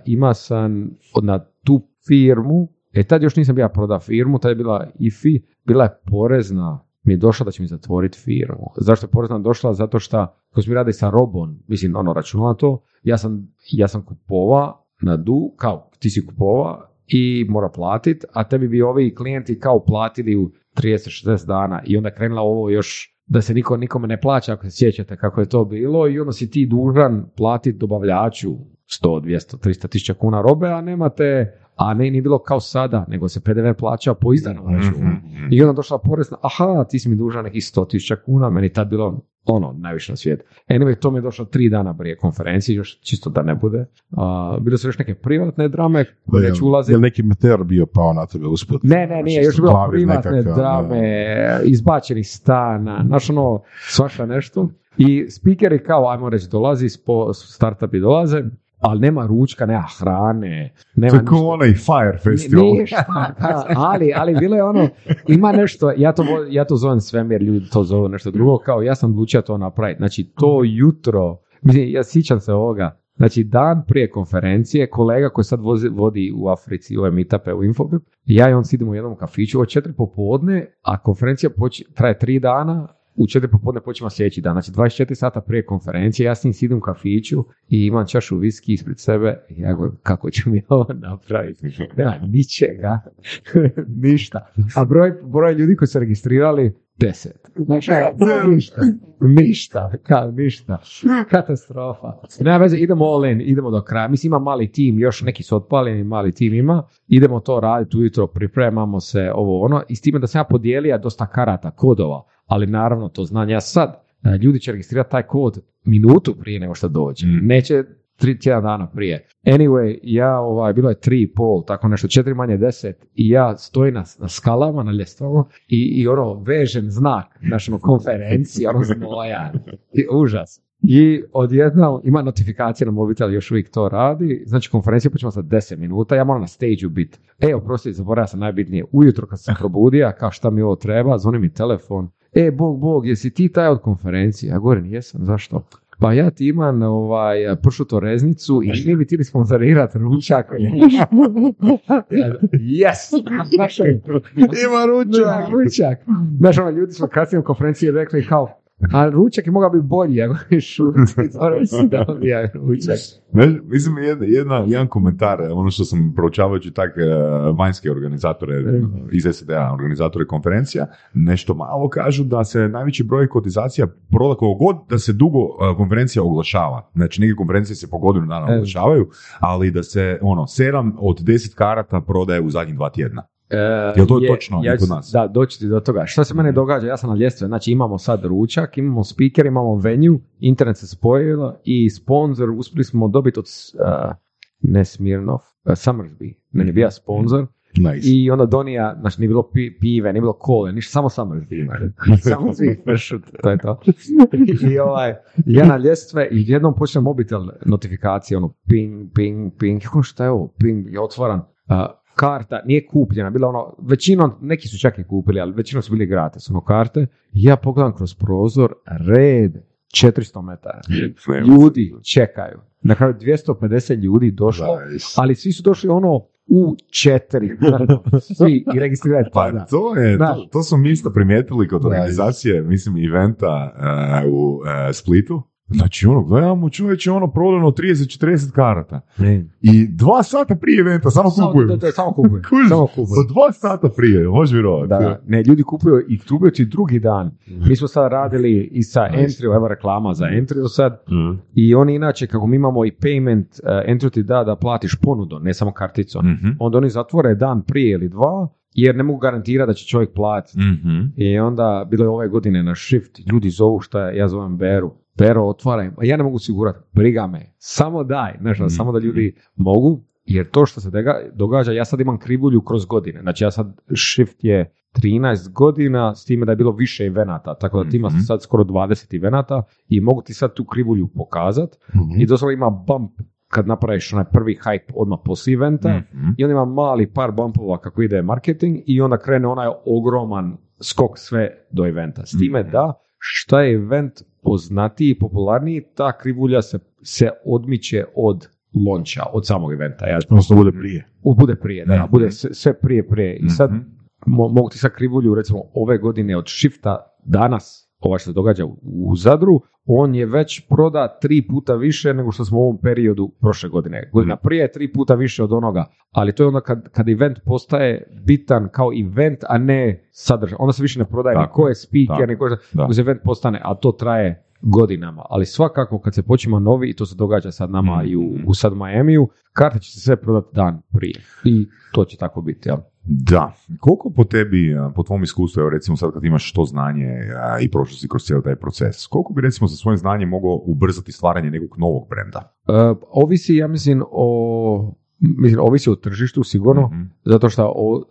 ima sam na tu firmu, e tad još nisam bila proda firmu, tad je bila I F I, bila je porezna, mi je došla da će mi zatvoriti firmu. Zašto je porezna došla? Zato što, ko smo radili sa robom, mislim, ono, računala to, ja sam, ja sam kupova na du, kao ti si kupova i mora platit, a tebi bi ovi klijenti kao platili u trideset šezdeset dana i onda krenula ovo još da se niko nikome ne plaća, ako se sjećate kako je to bilo, i onda si ti dužan platiti dobavljaču sto, dvjesto, tristo tisuća kuna robe, a nemate, a ne nije bilo kao sada, nego se P D V plaća po izdanom računu. I onda došla porezna, aha, ti si mi dužan nekih sto tisuća kuna, meni tad bilo ono, najviše na svijetu. Anyway, to mi je došlo tri dana prije konferencije, još čisto da ne bude. Uh, bilo su još neke privatne drame, koje ću ulaziti. Je li neki meteor bio pao na tebe usput? Ne, ne, nije, još je bilo privatne nekakav, drame, ne. Izbačenih stana, znaš ono, svašta nešto. I speakeri kao, ajmo reći, dolazi, spo, startupi dolaze, ali nema ručka, nema hrane, nema ništa. To je kao onaj Fire Festival. Ništa, da, ali, ali bilo je ono, ima nešto, ja to, ja to zovem svemjer, ljudi to zovu nešto drugo, kao ja sam odlučio to napraviti. Znači, to jutro, mislim, ja sjećam se ovoga, znači dan prije konferencije, kolega koji sad vozi, vodi u Africi ove meetupe u Infobip, ja i on sidimo u jednom kafiću od četiri popodne, a konferencija poč- traje tri dana, u četiri popodne počinjemo sljedeći dan, znači dvadeset četiri sata prije konferencije, ja s njim sidim u kafiću i imam čašu viski ispred sebe i ja govorim, kako ću mi ovo napraviti? Nema ničega, ništa. A broj, broj ljudi koji su registrirali, deset. Znači, ništa, ništa, kao ništa, katastrofa. Nema veze, idemo all in, idemo do kraja. Mislim, ima mali tim, još neki su otpaljeni, mali tim ima. Idemo to raditi ujutro, pripremamo se, ovo ono, i s time da sam ja podijelio dosta karata, kodova. Ali naravno to znam ja sad, ljudi će registrirati taj kod minutu prije nego što dođe, mm. neće tri tjedan dana prije. Anyway, ja, ovaj, bilo je tri i pol, tako nešto, četiri manje deset i ja stojim na, na skalama, na ljestvama i, i ono vežem znak, znači ono konferencija, ono znojan, i užas. I odjednom ima notifikacije na mobitel, još uvijek to radi, znači konferencija počinje sa deset minuta, ja moram na stage-u biti. E, oprosti, zaboravio sam najbitnije, ujutro kad sam probudio, kao šta mi ovo treba, zvoni mi telefon. E, bog, bog, jesi ti taj od konferencije? Ja govorim, jesam, zašto? Pa ja ti imam ovaj, pršuto reznicu i nije bi ti li sponzorirati ručak. Yes! Ima ručak! ručak. Znaš, ono, ljudi smo kasnije u konferenciji rekli kao, a ručak je mogao biti bolji, ja govorim, šutim, moram si da odbija ručak. Ne, mislim, jedna, jedna, jedan komentar, ono što sam proučavajući tak vanjske organizatore iz S A D-a, organizatore konferencija, nešto malo kažu da se najveći broj kotizacija proda koliko god da se dugo konferencija oglašava. Znači, neke konferencije se po godinu dana oglašavaju, ali da se ono sedam od deset karata prodaje u zadnjih dva tjedna. Uh, Jel to je, je točno ja ću, nas? Da, doći ti do toga. Što se mene događa? Ja sam na ljestve, znači imamo sad ručak, imamo speaker, imamo venue, internet se spojilo i sponsor uspjeli smo dobiti od uh, ne Smirnov, uh, Summersby, meni je bio sponsor. Nice. I onda donija, znači nije bilo pive, nije bilo kole, ništa, samo Summersby ima. Samo svih pršut, to je to. I ovaj, ja na ljestve i jednom počne mobitel notifikacije, ono ping, ping, ping, šta je ovo? Ping, ja otvaram. Uh, Karta nije kupljena, bila ono, većinom, neki su čak i kupili, ali većinom su bili gratis, ono karte. Ja pogledam kroz prozor, red, četiristo metara. Ljudi čekaju. Na kraju dvjesto pedeset ljudi došlo, ali svi su došli ono u četiri. Svi i registrirati. Pa da. To je, to, to smo mi isto primijetili kod organizacije, mislim, eventa uh, u uh, Splitu. Znači ono, gledamo čovječe, ono prodano trideset četrdeset karata. Ne. I dva sata prije eventa samo kupuju. Da, da, samo kupuju. samo kupuju. Za dva sata prije, možeš vjerovati. Da, ne, ljudi kupuju i kupuju ti drugi dan. Mi smo sad radili i sa Entryo, evo reklama za Entryo sad. Mm. I oni inače, kako mi imamo i payment, uh, Entryo ti da da platiš ponudom, ne samo karticom. Mm-hmm. Onda oni zatvore dan prije ili dva, jer ne mogu garantirati da će čovjek platiti. Mm-hmm. I onda, bilo je ove godine na Shift, ljudi zovu šta ja zovem Beru. Pero otvaram, ja ne mogu sigurati, briga me, samo daj, nešto, mm. samo da ljudi mogu, jer to što se događa, ja sad imam krivulju kroz godine, znači ja sad, Shift je trinaest godina, s time da je bilo više evenata, tako da ti ima sad skoro dvadeset evenata i mogu ti sad tu krivulju pokazati, mm-hmm. i doslovno ima bump kad napraviš onaj prvi hype odmah poslije eventa, mm-hmm. i onda ima mali par bumpova kako ide marketing i onda krene onaj ogroman skok sve do eventa. S time da šta je event poznatiji i popularniji, ta krivulja se, se odmiče od launcha, od samog eventa. Ja, odnosno bude prije. U, bude prije, da, da bude sve prije, prije. I sad mm-hmm. mo, mogu ti sad krivulju, recimo ove godine od Shifta danas, ova što se događa u, u Zadru, on je već proda tri puta više nego što smo u ovom periodu prošle godine. Godina prije je tri puta više od onoga, ali to je onda kad, kad event postaje bitan kao event, a ne sadržaj. Onda se više ne prodaje tako, ni ko je speaker, ni ko je... Uz event postane, a to traje godinama. Ali svakako kad se počima novi, i to se događa sad nama mm. i u, u sad Miamiju, karte će se sve prodati dan prije. I to će tako biti, jel? Da. Koliko po tebi, po tvom iskustvu, evo recimo sad kad imaš to znanje a, i prošlo si kroz cijeli taj proces, koliko bi recimo sa svojim znanjem mogao ubrzati stvaranje nekog novog brenda? E, ovisi, ja mislim, o mislim, ovisi o tržištu sigurno, mm-hmm. zato što o,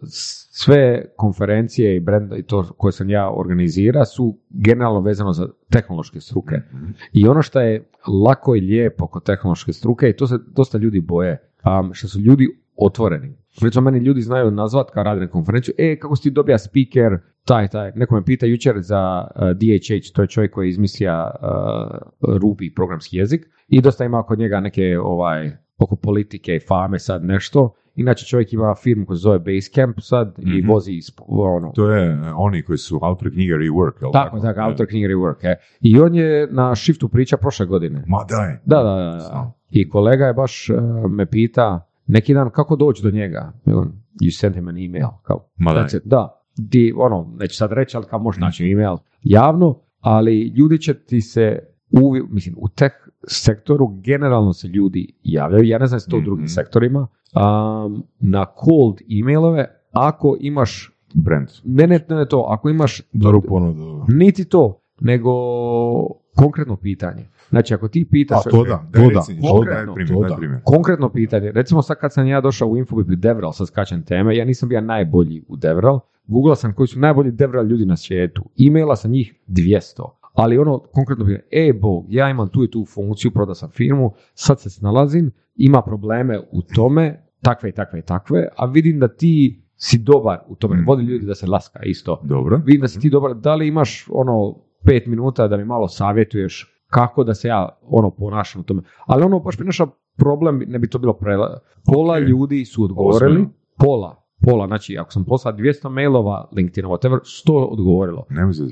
sve konferencije i brenda i to koje sam ja organizira su generalno vezano za tehnološke struke. Mm-hmm. I ono što je lako i lijepo kod tehnološke struke, i to se dosta ljudi boje, um, što su ljudi otvoreni. Recimo, meni ljudi znaju nazvat kad radi na konferenciju, e, kako si ti dobija speaker, taj, taj. Neko me pita jučer za uh, D H H, to je čovjek koji je izmislio uh, Ruby programski jezik i dosta ima kod njega neke ovaj, oko politike i fame sad nešto. Inače čovjek ima firmu koja se zove Basecamp sad mm-hmm. i vozi iz, ono... To je oni koji su autor knjige Rework, jel' tako? Tako, tako, autor knjige Rework, je. I on je na Shiftu priča prošle godine. Ma daj. Da, da, da. da. I kolega je baš uh, me pita... Neki dan, kako doći do njega? You send him an email. Kao, da, di, ono, neću sad reći, ali kao možeš naći email javno, ali ljudi će ti se, u, mislim, u tech sektoru generalno se ljudi javljaju, ja ne znam se to u drugim mm-hmm. sektorima, um, na cold emailove, ako imaš brand. Ne, ne, ne to, ako imaš dobru ponudu. Niti to, nego... Konkretno pitanje. Znači, ako ti pitaš... A to da, da, recimo, konkretno, primjer, to da. Konkretno pitanje. Recimo sad kad sam ja došao u Infobip i Devrel, sad skačem teme, ja nisam bio najbolji u Devrel. Googlao sam koji su najbolji Devrel ljudi na svijetu. E-maila sam njih dvjesto. Ali ono, konkretno pitanje, e bog, ja imam tu i tu funkciju, prodao sam firmu, sad se snalazim, ima probleme u tome, takve i takve i takve, a vidim da ti... si dobar u tome, mm. vodi ljudi da se laska isto. Dobro. Vidim da si ti dobar, da li imaš ono pet minuta da mi malo savjetuješ kako da se ja ono ponašam u tome. Ali ono baš bi našao problem, ne bi to bilo prela. Pola okay. ljudi su odgovorili, Osme. pola. Pola, znači ako sam poslao dvjesto mailova, LinkedIn, whatever, sto odgovorilo.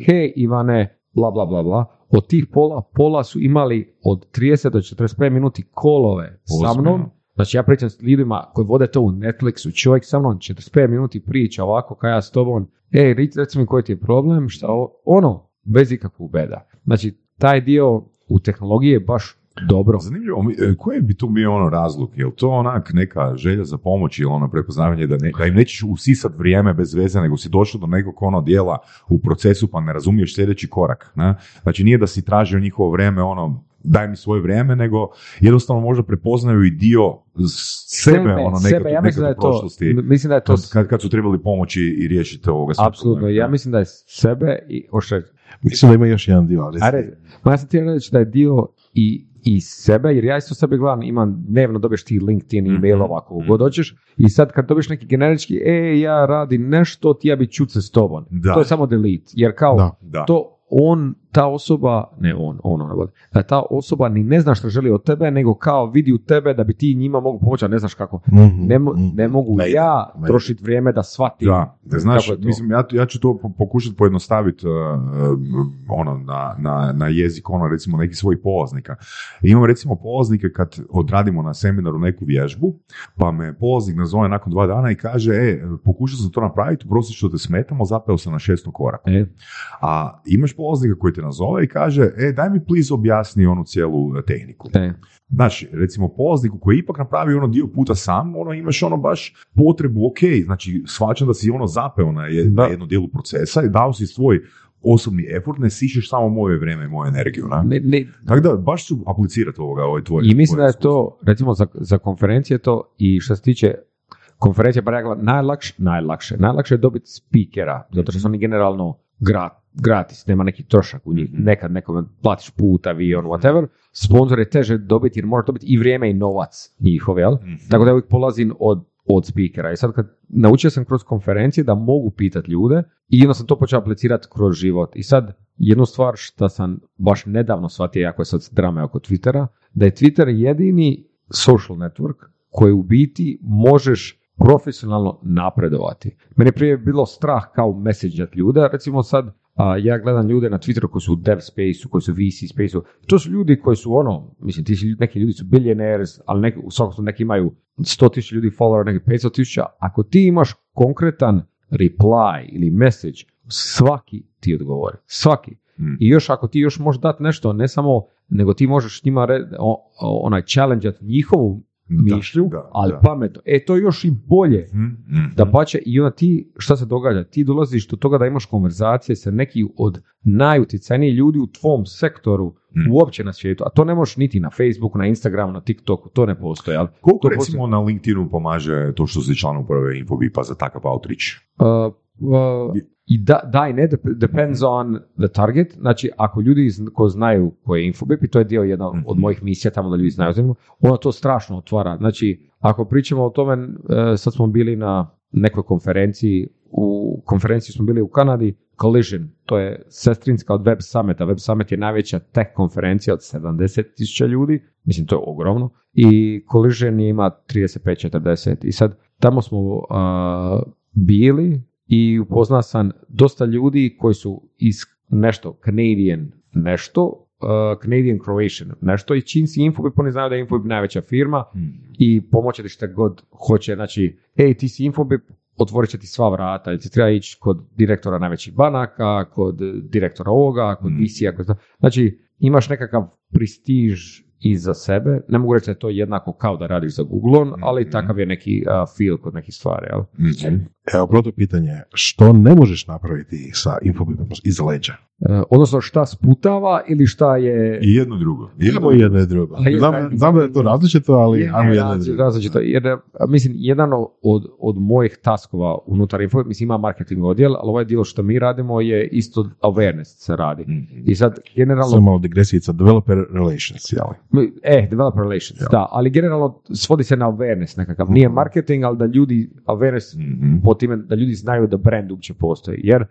Hej Ivane, bla bla bla bla. Od tih pola, pola su imali od trideset do četrdeset pet minuti kolove Osme. sa mnom. Znači ja pričam s ljudima koji vode to u Netflixu, čovjek sa mnom četrdeset pet minuti priča ovako kao ja s tobom, ej, reci mi koji ti je problem, šta ovo, ono, bez ikakvog beda. Znači taj dio u tehnologiji je baš dobro. Zanimljivo, koji bi tu bio ono razlog, je li to onak neka želja za pomoć ili ono prepoznavanje da, ne, da im nećeš usisat vrijeme bez veze, nego si došao do nekog ono dijela u procesu pa ne razumiješ sljedeći korak, ne? Znači nije da si tražio njihovo vrijeme ono, daj mi svoje vrijeme, nego jednostavno možda prepoznaju i dio sebe, sebe ono nekad, sebe. Ja nekad da je u prošlosti. To, mislim da je to... Kad, kad su trebali pomoći i riješiti ovoga. Apsolutno, ja mislim da je sebe i... Ošak, mislim da ima još jedan dio, ali... Ajde, ma ja sam ti reći da je dio i, i sebe, jer ja isto sebe gledam, imam dnevno dobiješ ti LinkedIn mm-hmm. e-mailova kako mm-hmm. god hoćeš, i sad kad dobiješ neki generički, e, ja radim nešto, ti ja bi čut se s tobom. Da. To je samo delete, jer kao da, da. to... on, ta osoba, ne on, on, on, da ta osoba ni ne zna što želi od tebe, nego kao vidi u tebe da bi ti njima mogu pomoći, ne znaš kako. Mm-hmm, ne, mo- mm, ne mogu ne, ja ne, trošiti vrijeme da shvatim. Da, da znaš, mislim, ja, ja ću to pokušati pojednostaviti uh, ono, na, na, na jezik, ono, recimo, nekih svojih polaznika. Imam, recimo, polaznike kad odradimo na seminaru neku vježbu, pa me polaznik nazove nakon dva dana i kaže, e, pokušao sam to napraviti, prosim što te smetamo, zapeo sam na šestom koraku. E. A imaš polaznika koji te nazove i kaže, e, daj mi please objasni onu cijelu tehniku. E. Znači, recimo polazniku koji ipak napravi ono dio puta sam, ono imaš ono baš potrebu, ok, znači shvaćam da si ono zapeo na jednu dijelu procesa i dao si svoj osobni effort, ne sišeš samo moje vrijeme i moju energiju. Ne? Ne, ne. Tako da baš ću aplicirati ovoga, ovaj tvoj. I mislim da je to, recimo za, za konferencije to, i što se tiče konferencije, pa rekla, najlakše, najlakše, najlakše je dobiti speakera, zato što su oni generalno grad gratis, nema neki trošak u njih, nekad nekome platiš put, avion, whatever, sponzor je teže dobiti jer moraš dobiti i vrijeme i novac njihov, jel? Mm-hmm. Tako da uvijek polazim od od speakera. I sad kad naučio sam kroz konferencije da mogu pitati ljude i onda sam to počeo aplicirati kroz život. I sad jednu stvar što sam baš nedavno shvatio, jako je sad drame oko Twittera, da je Twitter jedini social network koji u biti možeš profesionalno napredovati. Meni je prije bilo strah kao message-at ljude, recimo sad a, ja gledam ljude na Twitteru koji su u dev space-u, koji su u V C space-u, to su ljudi koji su ono, mislim, ti si, neki ljudi su billionaires, ali neki, u svakom slučaju neki imaju sto tisuća ljudi followera, neki petsto tisuća, ako ti imaš konkretan reply ili message, svaki ti odgovori, svaki. Hmm. I još ako ti još možeš dati nešto, ne samo, nego ti možeš njima re, o, o, onaj challenge-at njihovu mišlju, da, da, ali da. Pametno. E, to je još i bolje. Mm-hmm. Da pače, i onda ti, šta se događa? Ti dolaziš do toga da imaš konverzacije sa neki od najutjecajnijih ljudi u tvom sektoru, mm. uopće na svijetu. A to ne možeš niti na Facebooku, na Instagramu, na TikToku, to ne postoji. Ali koliko to recimo postoji? Na LinkedInu pomaže to što se član uprave Infobipa za takav outreach? Uh, uh, I da, da i ne, depends on the target, znači ako ljudi koji znaju koji je Infobip, i to je dio jedna od mojih misija tamo da ljudi znaju, ono to strašno otvara, znači ako pričamo o tome, sad smo bili na nekoj konferenciji, u konferenciji smo bili u Kanadi, Collision, to je sestrinska od Web Summita, Web Summit je najveća tech konferencija od sedamdeset tisuća ljudi, mislim to je ogromno, i Collision ima trideset pet četrdeset i sad tamo smo uh, bili, i upozna sam dosta ljudi koji su iz nešto, Canadian nešto, uh, Canadian Croatian nešto i čim si Infobip, oni znaju da je Infobip najveća firma hmm. i pomoći ti šta god hoće, znači, ej ti si Infobip, otvorit će ti sva vrata, ti treba ići kod direktora najvećih banaka, kod direktora ovoga, kod hmm. V C-a, kod... znači imaš nekakav prestiž iza sebe, ne mogu reći da je to jednako kao da radiš za Google, ali mm-hmm. takav je neki uh, feel kod nekih stvari. Ali? Mm-hmm. Evo, proto pitanje, što ne možeš napraviti sa Infobipom iza leđa? E, odnosno šta sputava ili šta je... I jedno drugo. Idemo jedno i drugo. Znam, znam da je to različito, ali je, ajmo jedno i drugo. Različito. Jer, mislim, jedan od, od mojih taskova unutar Infobipa, mislim ima marketing odjel, ali ovaj dio što mi radimo je isto awareness se radi. Mm-hmm. I sad generalno... Samo malo digresijica, developer relations, jel? E, developer relations, da, ali generalno svodi se na awareness nekakav, nije marketing, ali da ljudi, awareness mm-hmm. po time, da ljudi znaju da brand uopće postoji, jer uh,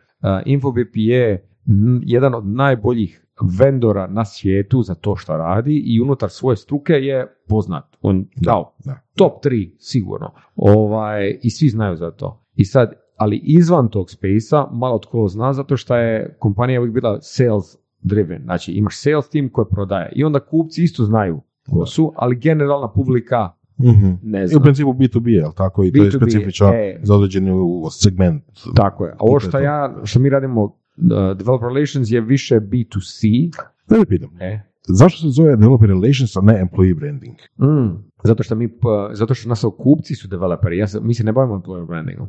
Infobip je n- jedan od najboljih vendora na svijetu za to što radi i unutar svoje struke je poznat, on da, dao da. Top tri sigurno, ovaj, i svi znaju za to, i sad, ali izvan tog space-a malo tko zna zato što je kompanija uvijek bila sales driven, znači imaš sales team koji prodaje i onda kupci isto znaju ko su, ali generalna publika mm-hmm. ne zna. I u principu B to B, je li tako? I B to B, to je specifično e, za određeni segment. Tako je, a ovo što, ja, što mi radimo, uh, developer relations je više B to C. Da mi pitam, e? Zašto se zove developer relations, a ne employee branding? Mm, zato što mi, zato što nas kupci su developeri, ja se, mi se ne bavimo employer brandingom.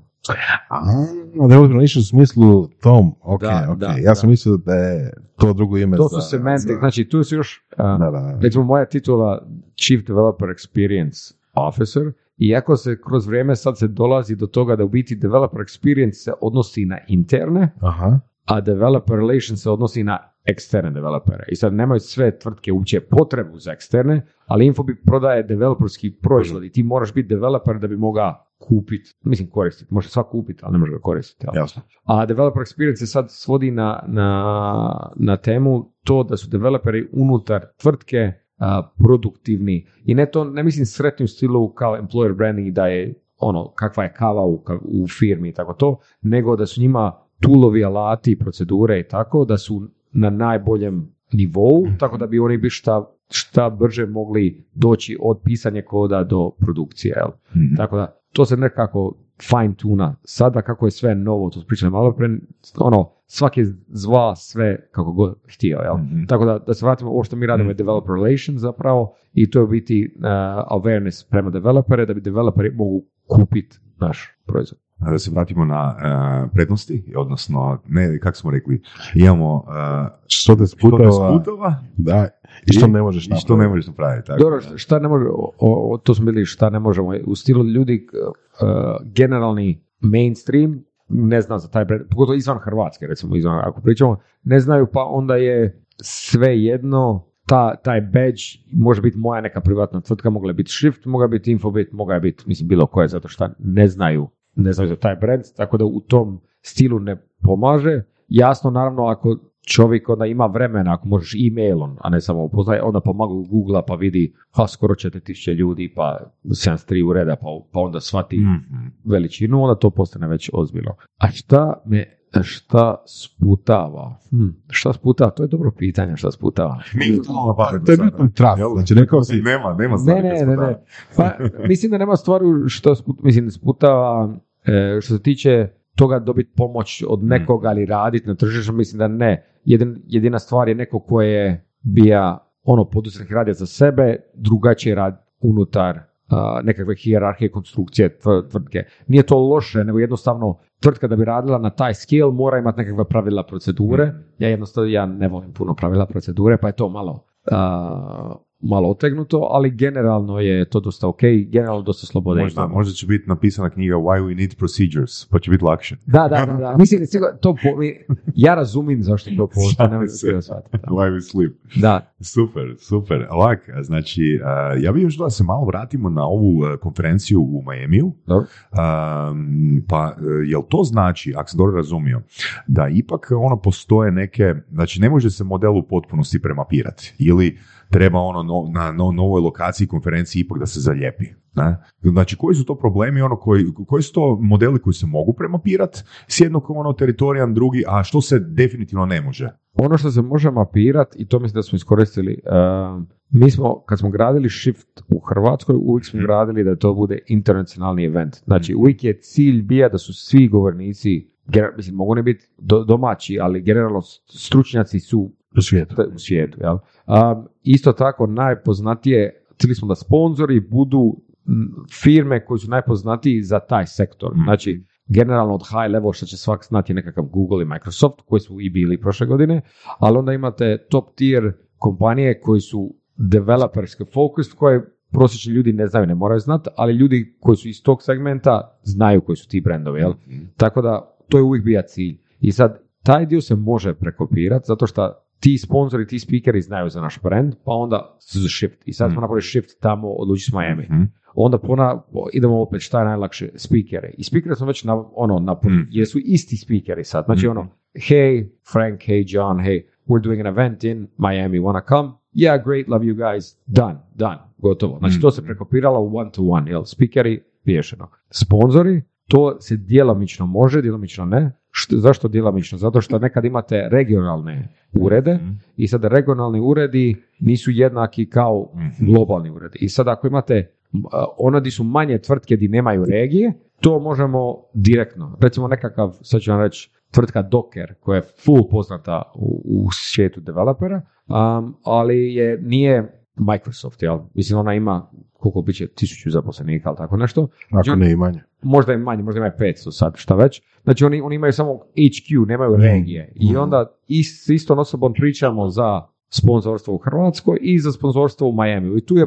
A, developer relations u smislu tom, ok, da, ok, da, ja sam da. mislio da je to drugo ime. To su semantik, znači tu su još, uh, da, da. recimo moja titula Chief Developer Experience Officer, iako se kroz vrijeme sad se dolazi do toga da u biti developer experience se odnosi na interne, aha. a developer relations se odnosi na eksterne developere. I sad nemaju sve tvrtke uopće potrebu za eksterne, ali Infobip prodaje developerski proizvod i ti moraš biti developer da bi mogao kupiti, mislim koristiti, može sva kupiti, ali ne može ga koristiti. Jasno. A developer experience se sad svodi na, na, na temu to da su developeri unutar tvrtke a, produktivni. I ne to, ne mislim sretnim stilu kao employer branding da je ono kakva je kava u, u firmi i tako to, nego da su njima toolovi, alati, procedure i tako, da su na najboljem nivou, tako da bi oni bi šta, šta brže mogli doći od pisanja koda do produkcije. Jel? Mm-hmm. Tako da, to se nekako fine tuna. Sada kako je sve novo, to pričam malo pre, ono, svaki zva sve kako god htio. Jel? Mm-hmm. Tako da, da se vratimo, ovo što mi radimo je developer relations zapravo i to je biti uh, awareness prema developere, da bi developeri mogu kupiti naš proizvod. Da se vratimo na uh, prednosti, odnosno, ne, kako smo rekli, imamo uh, što te sputava da, i što ne možeš napraviti. Što ne možeš napraviti tako. Dobro, šta ne možemo, o, o, to smo bili šta ne možemo. U stilu ljudi, uh, generalni mainstream, ne zna za taj brand, pogotovo izvan Hrvatske, recimo, izvan, ako pričamo, ne znaju, pa onda je sve jedno ta, taj badge može biti moja neka privatna tvrtka, mogla je biti Shift, mogla je biti Infobip, mogla je biti, mislim, bilo koje, zato što ne znaju, ne znaju za taj brand, tako da u tom stilu ne pomaže. Jasno, naravno, ako čovjek onda ima vremena, ako možeš e-mailom, a ne samo upoznaje, onda pomaga u Google pa vidi, ha, skoro četiri tisuće ljudi, pa sedamdeset tri ureda, pa, pa onda shvati mm-hmm. veličinu, onda to postane već ozbiljno. A šta me... Šta sputava? Hm, šta sputava? To je dobro pitanje, šta sputava. Mi to, pa, to je bitno traf. Znači, rekao si, nema, nema stvari. Ne, ne, ne, ne. Pa, mislim da nema stvari što sputava, mislim, sputava što se tiče toga dobiti pomoć od nekoga ali raditi na tržištu, mislim da ne. Jedin, jedina stvar je neko koje je bija ono, poduzetnik radi za sebe, drugačije radi unutar Uh, nekakve hijerarhije konstrukcije tvrtke. Nije to loše, nego jednostavno tvrtka da bi radila na taj scale mora imati nekakve pravila procedure. Ja jednostavno ja ne volim puno pravila procedure, pa je to malo, uh, malo otegnuto, ali generalno je to dosta ok, generalno dosta slobode. Možda, možda će biti napisana knjiga Why We Need Procedures, pa će biti lakše. Da, da, da. da. Mislim, to po, ja razumim zašto to postoje. Why We Sleep. Da. Super, super. Lak, znači, uh, ja bih još da se malo vratimo na ovu uh, konferenciju u Miamiju. Uh, pa, uh, jel to znači, ako sam dobro razumio, da ipak ono postoje neke, znači ne može se model u potpunosti premapirati, ili treba ono no, na no, novoj lokaciji konferenciji ipak da se zalijepi. Ne? Znači, koji su to problemi, ono koji, koji su to modeli koji se mogu premapirati s jednog ono, teritorijan drugi, a što se definitivno ne može? Ono što se može mapirati, i to mislim da smo iskoristili, uh, mi smo, kad smo gradili Shift u Hrvatskoj, uvijek smo gradili da to bude internacionalni event. Znači, uvijek je cilj bio da su svi govornici, gener, mislim, mogu ne biti do, domaći, ali generalno stručnjaci su u svijetu. U svijetu jel? Um, isto tako, najpoznatije, htjeli smo da sponzori budu firme koji su najpoznatiji za taj sektor. Mm. Znači, generalno od high level što će svak znati nekakav Google i Microsoft, koji su i bili prošle godine, ali onda imate top tier kompanije koji su developerski focused, koje prosječni ljudi ne znaju, ne moraju znati, ali ljudi koji su iz tog segmenta znaju koji su ti brendovi. Jel? Mm. Tako da, to je uvijek bio cilj. I sad, taj dio se može prekopirati, zato što ti sponzori, ti speakeri znaju za naš brand, pa onda za Shift. I sad smo mm-hmm. napravili Shift tamo, odlučili s Miami. Mm-hmm. Onda pona, idemo opet šta je najlakše, speakere. I speakere smo već na, ono, napun, mm-hmm. jer su isti speakeri sad. Znači mm-hmm. ono, hey Frank, hey John, hey, we're doing an event in Miami, wanna come? Yeah, great, love you guys. Done, done, gotovo. Znači mm-hmm. to se prekopiralo u one to one, jel? Speakeri, riješeno. Sponzori, to se djelomično može, djelomično ne. Što, zašto djelomično? Zato što nekad imate regionalne urede mm-hmm. i sada regionalni uredi nisu jednaki kao globalni uredi. I sad ako imate ono di su manje tvrtke di nemaju regije, to možemo direktno. Recimo nekakav, sad ću vam reći, tvrtka Docker koja je full poznata u, u svijetu developera, um, ali je, nije Microsoft, jel? Mislim ona ima koliko biće tisuću zaposlenika, ali tako nešto. Ako ne i manje. Možda i manje, možda imaju petsto sad, šta već. Znači oni, oni imaju samo H Q, nemaju regije. I onda is, istom osobom pričamo za sponzorstvo u Hrvatskoj i za sponzorstvo u Miami. I tu je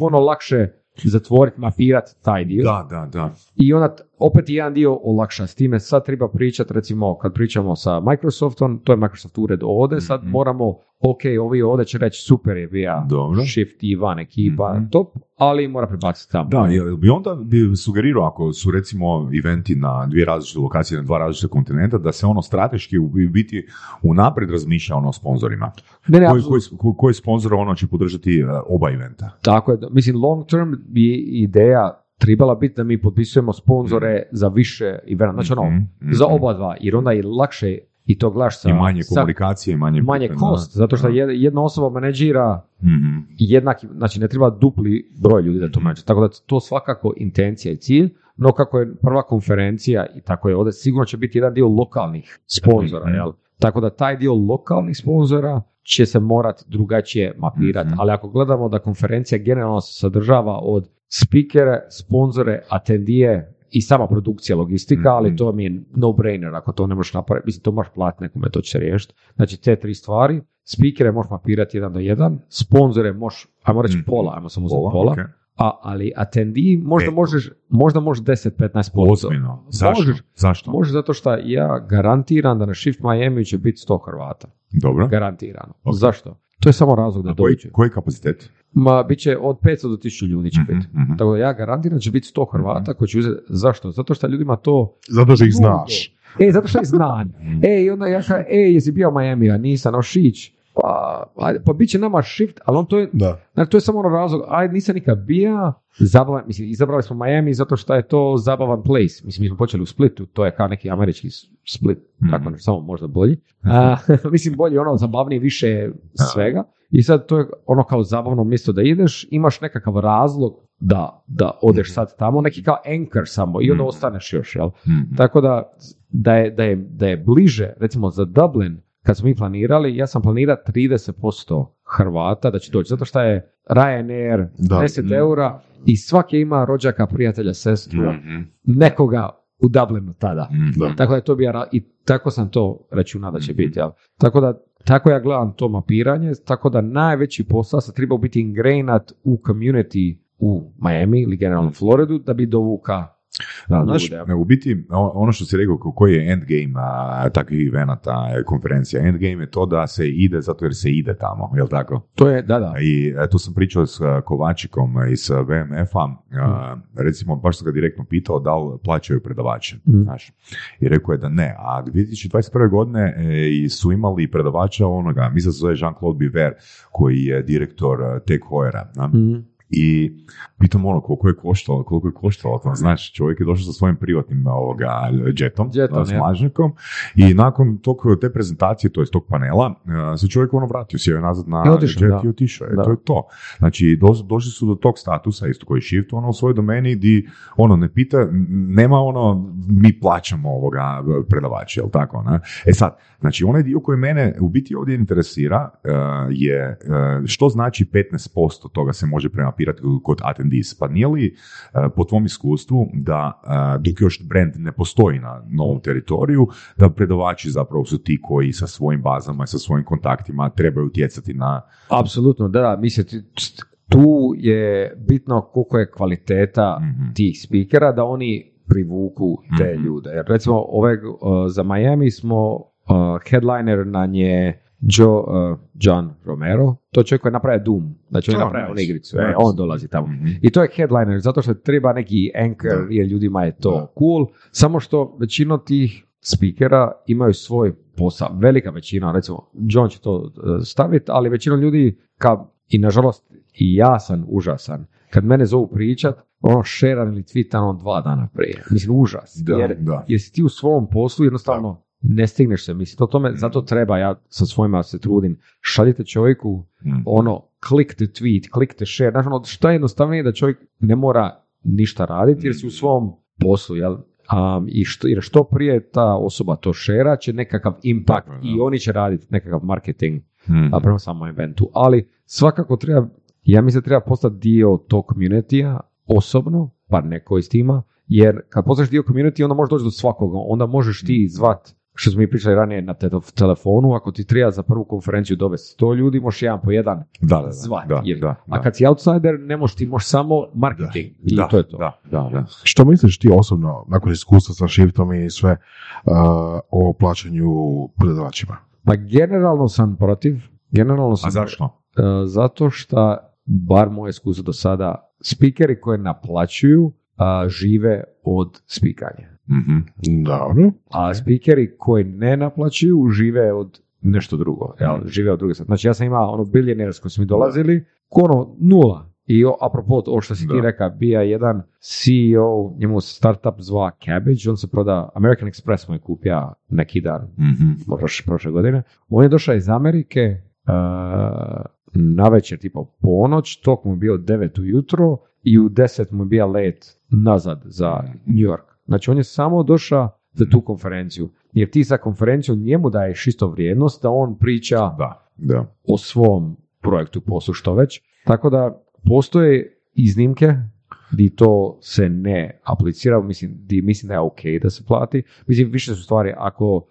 ono lakše zatvoriti, mapirati taj dio. Da, da, da. I onda opet jedan dio olakša. S time sad treba pričati, recimo kad pričamo sa Microsoftom, to je Microsoft ured ovdje, sad mm-hmm. moramo, ok, ovi ovdje će reći super je bija Shift, Ivan, ekipa, mm-hmm. top, ali mora prebaciti tamo. Da, jel bi onda bi sugerirao ako su recimo eventi na dvije različite lokacije, na dva različite kontinenta, da se ono strateški u biti unaprijed razmišlja ono o sponzorima. Ne, ne, koji, koji, koji sponzor ono će podržati oba eventa? Tako je, mislim long term bi ideja trebala biti da mi potpisujemo sponzore za više eventa, znači ono, mm-hmm. za oba dva, jer onda je lakše i to glaš sa... I manje komunikacije, manje... Manje putem, kost, da. Zato što jedna osoba menedžira mm-hmm. jednaki, znači ne treba dupli broj ljudi da to menedžira, tako da to svakako intencija i cilj, no kako je prva konferencija i tako je ovdje, sigurno će biti jedan dio lokalnih sponzora, mm-hmm. jel? Tako da taj dio lokalnih sponzora će se morati drugačije mapirati, mm-hmm. ali ako gledamo da konferencija generalno se sadržava od speakere, sponzore, atendije i sama produkcija, logistika, mm-hmm. ali to mi je no-brainer, ako to ne možeš napraviti, mislim, to možeš platiti nekome, to će se riješiti. Znači, te tri stvari, speakere možeš mapirati jedan do jedan, sponzore možeš, ajmo reći mm-hmm. pola, ajmo samo uzeti pola, pola. Okay. A, ali atendiji možda e. možeš, možda možeš deset do petnaest posto. Ozbiljno, zašto? Možeš, zašto? Možeš zato što ja garantiram da na Shift Miami će biti sto Hrvata. Dobro. Garantirano. Okay. Zašto? To je samo razlog da dođe. Koji kapacitet? Ma, bit će od petsto do tisuću ljudi će biti. Mm-hmm. Tako da ja garantiram da će biti sto Hrvata mm-hmm. koji će uzeti. Zašto? Zato što ljudima to... Zato što ih znaš. E, zato što ih znam. E, i onda ja kažem, e, jesi bio u Miami, a nisam, no šić. Pa, pa bit će nama Shift, ali on to je, znači, to je samo ono razlog, ajde nisam nikad bija, zabavan, mislim, izabrali smo Miami zato što je to zabavan place, mislim, mi smo počeli u Splitu, to je kao neki američki Split, mm-hmm. tako nešto, samo možda bolji, a, mislim, bolji, ono, zabavnije, više svega, i sad to je ono kao zabavno mjesto da ideš, imaš nekakav razlog da, da odeš mm-hmm. sad tamo, neki kao anchor samo, i onda mm-hmm. ostaneš još, jel? Mm-hmm. Tako da, da je, da je, da je bliže, recimo za Dublin, kad smo mi planirali, ja sam planirao trideset posto Hrvata da će doći, zato što je Ryanair deset mm. eura i svaki ima rođaka, prijatelja, sestru, mm-hmm. nekoga u Dublinu tada. Mm-hmm. Tako da je to bio, i tako sam to računao da će mm-hmm. biti. Ja. Tako da, tako ja gledam to mapiranje, tako da najveći posao se treba biti ingrainat u community u Miami ili generalno Floridu da bi dovuka. Da, znaš, u biti, ono što si rekao, koji je endgame a, takvih evenata, konferencija, endgame je to da se ide zato jer se ide tamo, jel tako? To je, da, da. I tu sam pričao s Kovačikom iz V M F-a, mm. recimo, baš sam ga direktno pitao da li plaćaju predavače, mm. znaš, i rekao je da ne, a dvije tisuće dvadeset prve godine e, su imali predavača onoga, mislim se zove Jean-Claude Biver, koji je direktor TechHoera, mm. I pitam ono koliko je koštalo, koliko je koštalo to, znaš, čovjek je došao sa svojim privatnim ovoga, džetom, džetom slažnikom i ne. Nakon tog, te prezentacije, to jest tog panela, se čovjek ono vratio, sjeo je nazad na džet i otišao je, to je to. Znači, do, došli su do tog statusa, isto koji je Shift, ono u svojoj domeni gdje ono ne pita, nema ono, mi plaćamo ovoga predavače, jel tako, ne? E sad, znači, onaj dio koji mene u biti ovdje interesira je što znači petnaest posto toga se može prema kod attendees. Pa nije li po tvom iskustvu da dok još brand ne postoji na novom teritoriju, da predavači zapravo su ti koji sa svojim bazama i sa svojim kontaktima trebaju utjecati na... Apsolutno, da, da, mislim, tu je bitno koliko je kvaliteta mm-hmm. tih speakera da oni privuku te mm-hmm. ljude. Jer recimo ove, za Miami smo headliner na nje Joe, uh, John Romero, to je čovjek koji napravio Doom, znači on je napravio on igricu, e, on dolazi tamo. Mm-hmm. I to je headliner, zato što treba neki anchor, jer ljudima je to da. Cool, samo što većina tih speakera imaju svoj posao, velika većina, recimo John će to staviti, ali većina ljudi, ka, i nažalost i ja sam užasan, kad mene zovu pričat, ono šeran ili tweetan on dva dana prije, mislim užas, da, jer, da. Jer si ti u svom poslu jednostavno da. Ne stigneš se misliti o tome, zato treba, ja sa svojima se trudim, šaljite čovjeku, mm. ono, click the tweet, click the share, znači ono, što je jednostavnije da čovjek ne mora ništa raditi jer si u svom poslu, jel? Um, i što, jer što prije ta osoba to share će nekakav impact tako, i oni će raditi nekakav marketing mm. a, prema samom eventu, ali svakako treba, ja mislim da treba postati dio tog community-a osobno, pa neko iz tima, jer kad postaš dio community onda možeš doći do svakoga, onda možeš ti zvati što smo mi pričali ranije na telefonu, ako ti treba za prvu konferenciju dovesti sto ljudi, možeš jedan po jedan zvati. A kad si outsider, ne možeš, ti možeš samo marketing. Da, I da, to je to. Da, da, da. Što misliš ti osobno, nakon iskustva sa Shiftom i sve, uh, o plaćanju predavačima? Pa generalno sam protiv. Generalno sam A zašto? Uh, zato što, bar moje iskustvo do sada, speakeri koje naplaćuju uh, žive od spikanja. Mm-hmm. Dobro. A speakeri koji ne naplaćuju žive od nešto drugo. Jel? Mm-hmm. Žive od druge. Znači ja sam imao ono biljonersko smo mi dolazili, ono nula. I o, apropo ovo što si da. Ti rekao, bija jedan C E O, njemu se startup zva Cabbage, on se proda, American Express mu je kupio neki dan, mm-hmm. prošle, prošle godine. On je došao iz Amerike uh, na večer, tipa ponoć, tok mu je bio devet ujutro i u deset mu je bio let nazad za New York. Znači on je samo došao za tu konferenciju, jer ti za konferenciju njemu daje isto vrijednost da on priča da, da. O svom projektu, poslu, što već. Tako da postoje iznimke di to se ne aplicira, mislim, di mislim da je ok da se plati. Mislim, više su stvari, ako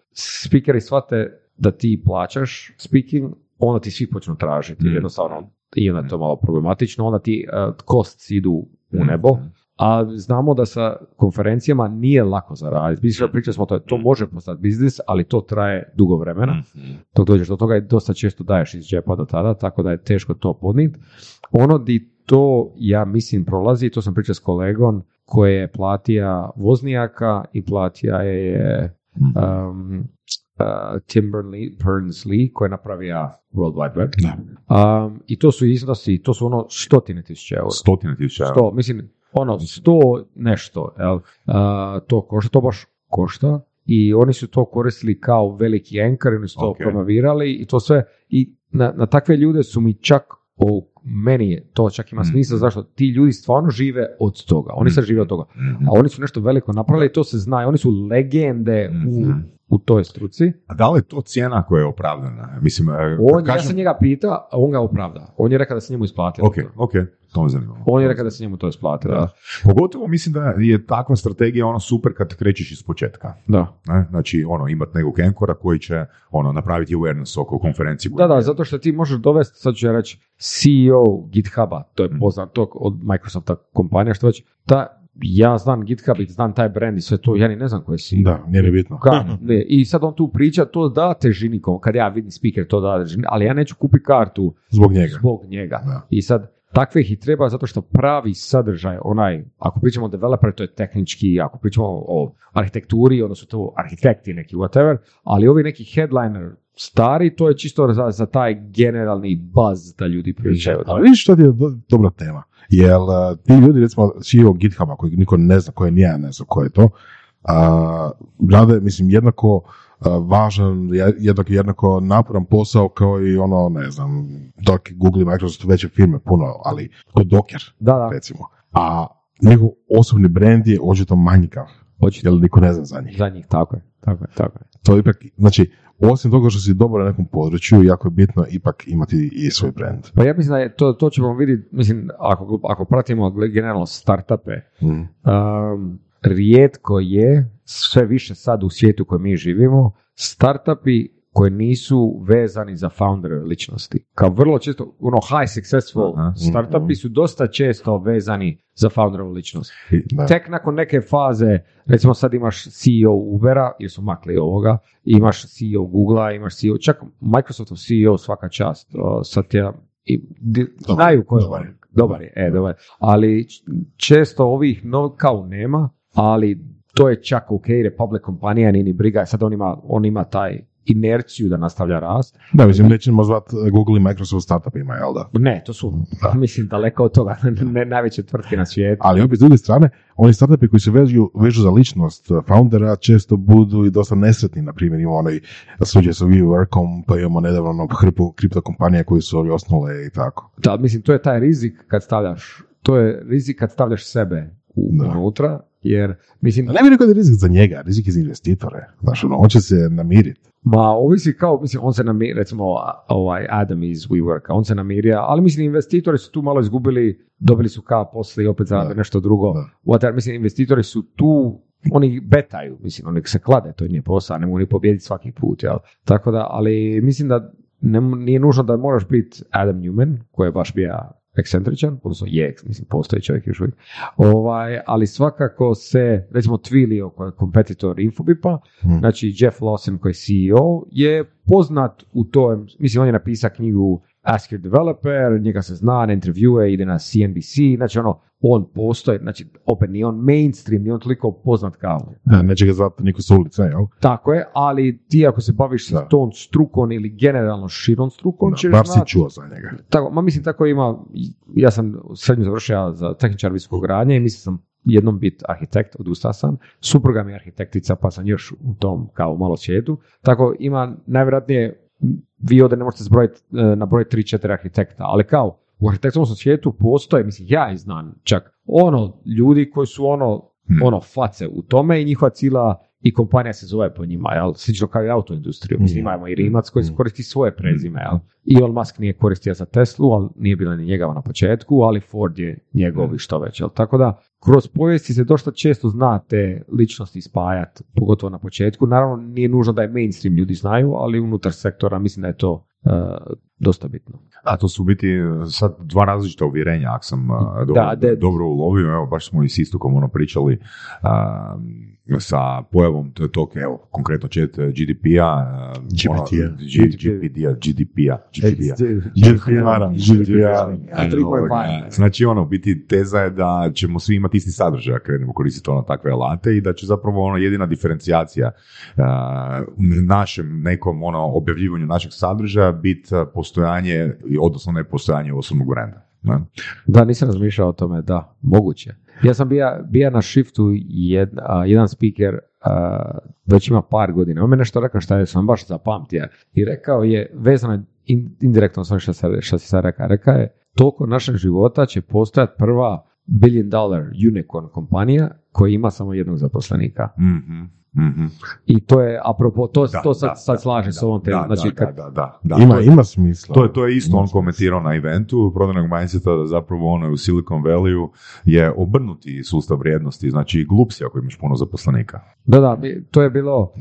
speakeri shvate da ti plaćaš speaking, onda ti svi počnu tražiti, mm. jednostavno i onda je to malo problematično, onda ti uh, costs idu u nebo. Mm. a znamo da sa konferencijama nije lako zaraditi. Pričali smo to, to može postati biznis, ali to traje dugo vremena. Mm-hmm. Dok dođeš do toga i dosta često daješ iz džepa do tada, tako da je teško to podnijeti. Ono di to, ja mislim, prolazi, to sam pričao s kolegom koji je platija voznijaka i platija je um, uh, Tim Berners-Lee koji je napravio World Wide Web. Um, I to su iznosi, to su ono stotine tisuća eura. Stotine tisuća eura. Sto, mislim, ono, sto nešto, jel, uh, to košta, to baš košta i oni su to koristili kao veliki enkar, oni su to okay. promovirali i to sve, i na, na takve ljude su mi čak, o, meni je to čak ima smisla, mm. zašto ti ljudi stvarno žive od toga, oni mm. sad žive od toga, mm. a oni su nešto veliko napravili i to se zna, oni su legende mm. u... u toj struci. A da li je to cijena koja je opravdana? Mislim, on, kažem... Ja sam njega pita, a on ga opravda. On je rekao da se njemu isplatilo. Ok, ok, to me zanima. On je rekao da se njemu to isplatilo. Da. Da. Pogotovo mislim da je takva strategija ono super kad krećeš iz početka. Da. Ne? Znači, ono, imati nekog enkora koji će ono, napraviti awareness oko konferenciji. Da, da, je... zato što ti možeš dovesti, sad ću ja reći, C E O GitHuba, to je poznato od Microsofta kompanija, što već, ta ja znam GitHub i znam taj brand i sve to, ja ni ne znam koji si. Da, nije li bitno. Ka, ne, i sad on tu priča, to da težini, kad ja vidim speaker, to da težini, ali ja neću kupiti kartu zbog njega. Zbog njega. Da. I sad, takvih i treba zato što pravi sadržaj, onaj, ako pričamo o developeru, to je tehnički, ako pričamo o arhitekturi, onda su to arhitekti neki, whatever, ali ovi neki headliner stari, to je čisto za, za taj generalni buzz da ljudi pričaju. Ali vidiš što ti je do, dobra tema. Jer uh, ti ljudi, recimo, C E O GitHuba, koji niko ne zna koji je, nije, ne zna koji je to, uh, rade, mislim, jednako uh, važan, jednako, jednako naporan posao kao i ono, ne znam, dok Google i Microsoft veće firme puno, ali kod Docker, da, da. Recimo. A njegov osobni brand je očito manjkav, jer niko ne zna za njih. Za njih, tako je, tako je, tako je. To ipak, znači, osim toga što si dobar na nekom području, jako je bitno ipak imati i svoj brand. Pa ja mislim da je to, to ćemo vidjeti, mislim, ako, ako pratimo generalno startupe, mm. um, rijetko je, sve više sad u svijetu koji mi živimo, startupi koji nisu vezani za founder ličnosti. Kao vrlo često, ono high successful aha, startupi su dosta često vezani za founder ličnost. Da. Tek nakon neke faze, recimo sad imaš C E O Ubera, jer su makli ovoga, imaš C E O Googlea, imaš C E O, čak Microsoftov C E O svaka čast, o, sad ja, i, di, dobar, znaju koji dobar je. Dobar je, e, dobar. Ali često ovih no, kao nema, ali to je čak ok, Republic kompanija, nini briga, sad on ima, on ima taj inerciju da nastavlja rast. Da, mislim, nećemo zvati Google i Microsoft startupima, jel da? Ne, to su, da. mislim, daleko od toga, ne, najveće tvrtke na svijetu. Ali opet, s druge strane, oni startupi koji se vežu, vežu za ličnost foundera često budu i dosta nesretni, na primjer, imamo onaj suđe sa WeWorkom, pa imamo nedavno hrpu kriptokompanija koje su ovi osnovale i tako. Da, mislim, to je taj rizik kad stavljaš, to je rizik kad stavljaš sebe unutra, jer, mislim... A ne bih rekao da je rizik za njega, rizik je za investitore, znaš, ono, on će se namiriti. Ma, ovisi kao, mislim, on se namiri, recimo ovaj Adam iz WeWorka, on se namirija, ali mislim, investitori su tu malo izgubili, dobili su kao posle i opet za nešto drugo. What, mislim, investitori su tu, oni betaju, mislim, oni se klade, to nije posao, ne mogu ni pobijediti svaki put, jel? Tako da, ali mislim da ne, nije nužno da moraš biti Adam Newman, koji je baš bio ekscentričan, odnosno je, mislim, postoji čovjek još uvijek, ovaj, ali svakako se, recimo Twilio koji je kompetitor Infobipa, mm. znači Jeff Lawson koji je C E O, je poznat u tom, mislim, on je napisao knjigu Ask Your Developer, njega se zna, na intervjue, ide na C N B C, znači ono, on postoji, znači opet nije on mainstream, nije on toliko poznat kao. Da, neće ga zvati niko sa ulice, jel? Tako je, ali ti ako se baviš sa tom strukom ili generalno širom strukom, da, ćeš znati. Da, bar si čuo za njega. Tako, ma mislim, tako ima, ja sam srednju završio za tehničar visokog gradnje i mislim sam jednom bit arhitekt, odustao sam, supruga mi je arhitektica, pa sam još u tom kao malo svijetu, tako ima najvjerojatnije. Vi ovdje ne možete zbrojiti na broj tri četiri arhitekta, ali kao u arhitektskom svijetu postoje, mislim, ja i znam čak, ono, ljudi koji su ono, hmm. ono, face u tome i njihova cijela i kompanija se zove po njima, jel? Slično kao i autoindustriju, mislim, imamo i Rimac koji koristi svoje prezime, jel? Elon Musk nije koristio za Teslu, ali nije bila ni njegava na početku, ali Ford je njegov i što već, jel? Tako da, kroz povijesti se dosta često zna te ličnosti spajati, pogotovo na početku. Naravno, nije nužno da je mainstream ljudi znaju, ali unutar sektora mislim da je to uh, dosta bitno. A to su biti sad dva različita uvjerenja, ako sam da, dobro, de... dobro ulovio, evo baš smo i s Istokom ono pričali a, sa pojavom tog, evo, konkretno chat G D P-a, G D P-a, G D P-a, G D P-a, G D P-a, znači ono, biti teza je da ćemo svi imati isti sadržaj, krenemo koristiti ono takve alate i da će zapravo ono jedina diferencijacija našem nekom ono objavljivanju našeg sadržaja biti postojanje, odnosno ne postojanje osobnog brenda. Ne? Da, nisam razmišljao o tome, da, moguće. Ja sam bija, bija na Shiftu jed, a, jedan speaker a, već ima par godina. On me nešto rekao što sam baš zapamtio i rekao je, vezano in, indirektno sam što, što si sad rekao, rekao je, toliko našeg života će postojati prva billion dollar unicorn kompanija koja ima samo jednog zaposlenika. Mm-hmm. Mm-hmm. I to je, apropo, to, da, to sad, da, sad slažem s ovom temom. Znači, kad... da, da, da, da. Ima, ima smisla. To je, to je isto, ima on komentirao na eventu prodajnog mindseta da zapravo ono u Silicon Valley je obrnuti sustav vrijednosti, znači glup si ako imaš puno zaposlenika. Da, da, to je bilo... Uh,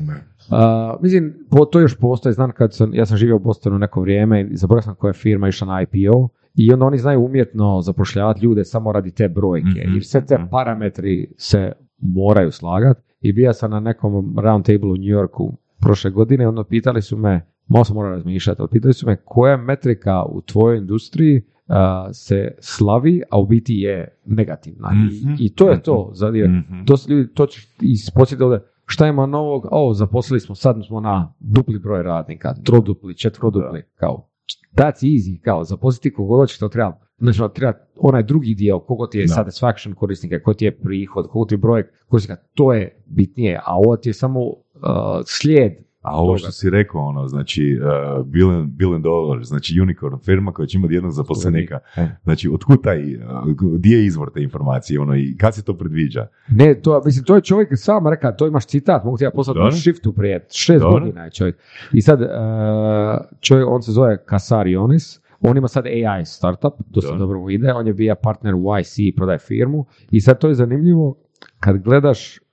mislim, to još postoje, znam kad sam, ja sam živio u Bostonu neko vrijeme i zaboravio sam koja je firma išla na I P O i onda oni znaju umjetno zapošljavati ljude samo radi te brojke, mm-hmm. jer sve te parametri se moraju slagati. I bio sam na nekom round table u New Yorku prošle godine, onda pitali su me, malo sam morao razmišljati, ali pitali su me koja metrika u tvojoj industriji uh, se slavi, a u biti je negativna. Mm-hmm. I, I to je to. Zadir, mm-hmm. to su ljudi, to ću isposjetiti ovdje, šta ima novog, o, zaposlili smo, sad smo na dupli broj radnika, trodupli, četvrodupli, kao, that's easy, kao, zaposliti kogo doći što treba. Znači, treba onaj drugi dio, koliko ti je no. satisfaction korisnika, koliko ti je prihod, koliko ti je broj korisnika, to je bitnije, a ovo ti je samo uh, slijed. A ovo što si rekao, ono, znači, uh, billion, billion dollars, znači unicorn firma koja će imati jednog zaposlenika. Znači, otkud taj, gdje je izvor te informacije, ono, i kad se to predviđa? Ne, to, mislim, to je čovjek sam rekao, to imaš citat, mogu ti ja poslati na Shiftu prije, šest Dobre. godina je čovjek. I sad, uh, čovjek, on se zove Kasarionis. On ima sad A I startup, to se dobro ide, on je bio partner u Y C, prodaje firmu i sad to je zanimljivo, kad gledaš uh,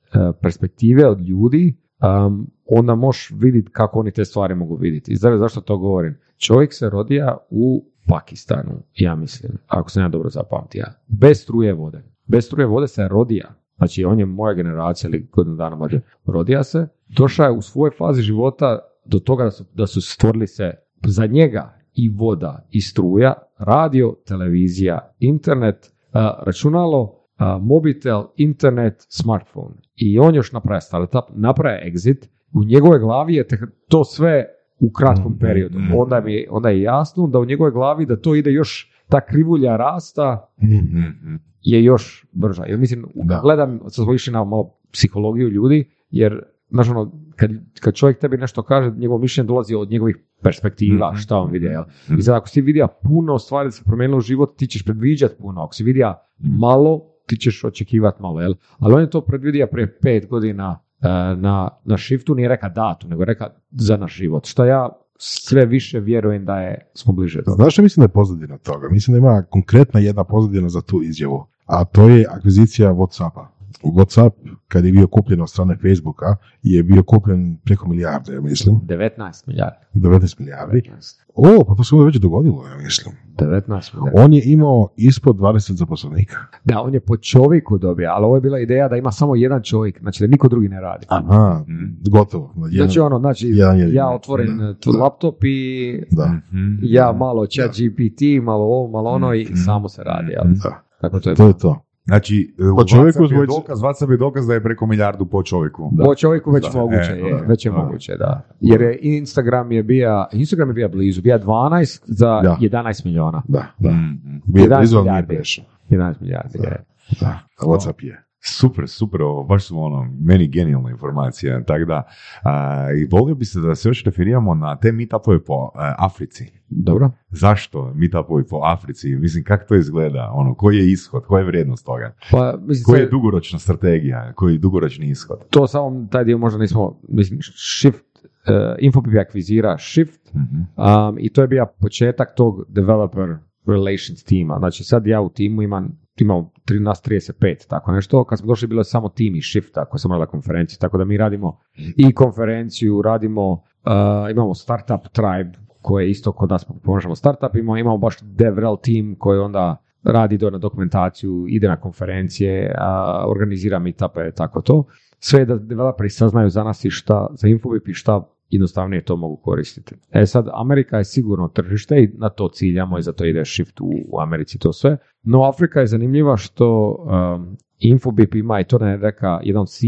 perspektive od ljudi, um, onda možeš vidjeti kako oni te stvari mogu vidjeti. I znači, zašto to govorim? Čovjek se rodija u Pakistanu, ja mislim, ako se ja dobro zapamtija, bez struje vode. Bez struje vode se rodija, znači on je moja generacija ili godinu dana mlađe, rodija se, došao je u svojoj fazi života do toga da su, da su stvorili se za njega i voda, i struja, radio, televizija, internet, računalo, mobitel, internet, smartphone. I on još napravi startup, napravi exit, u njegovoj glavi je to sve u kratkom periodu. Onda, mi, onda je jasno da u njegovoj glavi da to ide još, ta krivulja rasta je još brža. Jer mislim, da. gledam, sad smo išli na malo psihologiju ljudi, jer znači ono, kad, kad čovjek tebi nešto kaže, njegovo mišljenje dolazi od njegovih perspektiva, mm-hmm. šta on vidio. I sad ako si vidio puno stvari da se promijenilo u život, ti ćeš predviđati puno. Ako si vidio malo, ti ćeš očekivati malo. Jel? Ali on je to predvidio prije pet godina na, na Shiftu, nije reka datu, nego reka za naš život. Što ja sve više vjerujem da je smo bliže. Znaš što mislim da je pozadina toga? Mislim da ima konkretna jedna pozadina za tu izjavu, a to je akvizicija WhatsAppa. WhatsApp, kad je bio kupljen od strane Facebooka, je bio kupljen preko milijarde, ja mislim. devetnaest milijardi devetnaest milijardi devetnaest O, pa to se već dogodilo, ja mislim. devetnaest milijardi On je imao ispod dvadeset zaposlenika. Da, on je po čovjeku dobio, ali ovo je bila ideja da ima samo jedan čovjek, znači da niko drugi ne radi. Aha, gotovo. Jedan, znači ono, znači jedan, jedan, ja otvorim laptop i da. ja malo chat G P T, malo ovo, malo ono i samo se radi. Ali. Da, tako to je to. Je to. Znači, po čovjeku je dokaz, WhatsApp je dokaz da je preko milijardu po čovjeku. Da. Po čovjeku već da. moguće, e, je, da. već je da. moguće, da. Jer je Instagram je bio, Instagram je bio blizu, bio dvanaest za da. jedanaest milijuna Da, da. Mm-hmm. jedanaest milijardi jedanaest milijardi Da. Da. WhatsApp je. Super, super, ovo, baš su ono, meni genijalna informacija, tako da, a, i volio bi se da se još referiramo na te meetupove po a, Africi. Dobro. Zašto meetupovi po Africi? Mislim, kako to izgleda? Ono, koji je ishod, koja je vrijednost toga? Pa, mislim, koja je dugoročna strategija, koji je dugoročni ishod? To samo taj dio možda nismo, mislim, Shift, uh, Infobip akvizira Shift, mm-hmm. um, i to je bio početak tog developer relations tima. Znači, sad ja u timu imam imao trinaest trideset pet tako nešto. Kad smo došli, bilo je samo tim i Shifta koji sam radila konferenciju, tako da mi radimo i konferenciju, radimo, uh, imamo startup tribe koje isto kod nas pomožemo startupima, imamo baš DevRel team koji onda radi do na dokumentaciju, ide na konferencije, a, organizira meetupe, tako to. Sve da developeri saznaju za nas i šta, za Infobip i šta jednostavnije to mogu koristiti. E sad, Amerika je sigurno tržište i na to ciljamo i zato ide Shift u, u Americi to sve. No Afrika je zanimljiva što um, Infobip ima, i to ne reka, jedan C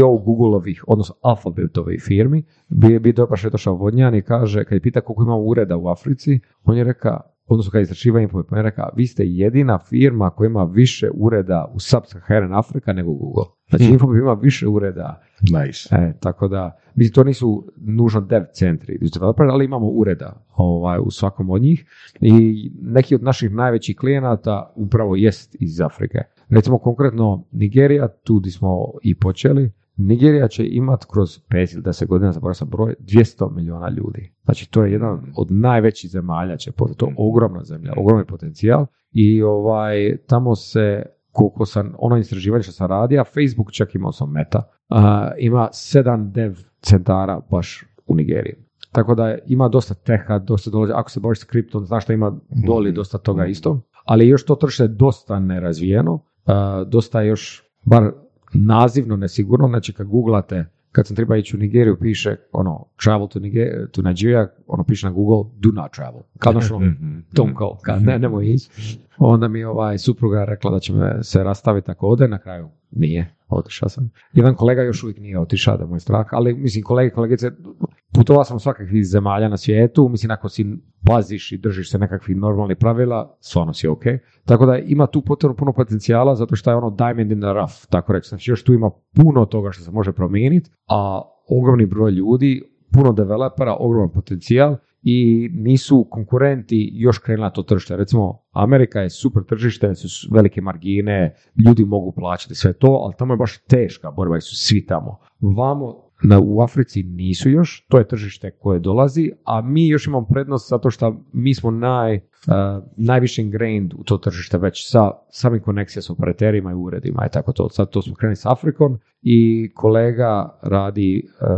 E O Googleovih, odnosno Alphabetovih firmi, bio bi dobar Šetoša Vodnjan i kaže, kad je pita koliko ima ureda u Africi, on je reka, odnosno kad istraživa Infobip, on je reka, vi ste jedina firma koja ima više ureda u Sub-Saharan Afrika nego Google. Znači hmm. Infobip ima više ureda. Nice. E, tako da, mislim, to nisu nužno dev centri, ali imamo ureda ovaj, u svakom od njih i neki od naših najvećih klijenata upravo jest iz Afrike. Recimo konkretno Nigerija, tu gdje smo i počeli, Nigerija će imati kroz pet ili deset godina, zaboravio sam broj, dvjesto milijuna ljudi. Znači to je jedan od najvećih zemalja, će postati, to je ogromna zemlja, ogromni potencijal i ovaj, tamo se, koliko sam, ono istraživanje što sam radio, Facebook čak imao sam meta, uh, ima sedam dev centara baš u Nigeriji. Tako da ima dosta teha, dosta dolazi, ako se baviš s kriptom, znaš da ima doli dosta toga isto, ali još to tržište je dosta nerazvijeno, uh, dosta još, bar nazivno nesigurno, znači kad googlate, kad sam treba ići u Nigeriju, piše ono, travel to, Niger, to Nigeria, ono piše na Google, do not travel. Kad ono što, don't go, kad ne, nemoj ići. Onda mi ovaj supruga rekla da će me se rastaviti ako ode, na kraju nije, otišao sam. Jedan kolega još uvijek nije otišao, da mu je strah, ali mislim, kolege, kolegice, putovao sam svakakvih zemalja na svijetu, mislim, ako si paziš i držiš se nekakvih normalnih pravila, stvarno si ok. Tako da ima tu potrebno puno potencijala, zato što je ono diamond in the rough, tako reći. Znači, još tu ima puno toga što se može promijeniti, a ogromni broj ljudi, puno developera, ogroman potencijal i nisu konkurenti još krenuli na to tržište. Recimo, Amerika je super tržište, su velike margine, ljudi mogu plaćati sve to, ali tamo je baš teška borba i su svi tamo. Vamo Na, u Africi nisu još, to je tržište koje dolazi, a mi još imamo prednost zato što mi smo naj, uh, najviše ingrained u to tržište već sa samim koneksija s operaterima i uredima i tako to. Sad to smo krenuli s Afrikom i kolega radi uh,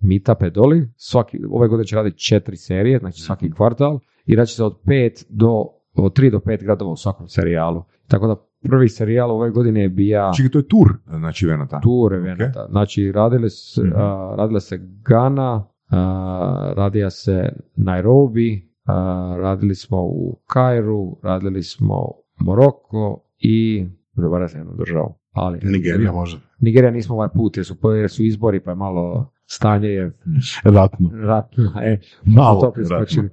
meetupe doli, svaki, ove godine će raditi četiri serije, znači svaki kvartal i radit će se od pet do, od tri do pet gradova u svakom serijalu, tako da prvi serijal ove godine je bija... Čekaj, to je tur, znači Venata. Tur Venata. Okay. Znači, radile se, mm-hmm. uh, radila se Ghana, uh, radila se Nairobi, uh, radili smo u Kairu, radili smo Moroko i... Dobar se jednu državu. Ali, Nigerija možda. Nigerija nismo ovaj put, jer su, jer su izbori, pa je malo... Stanje je ratno. ratno e, Malo ratno.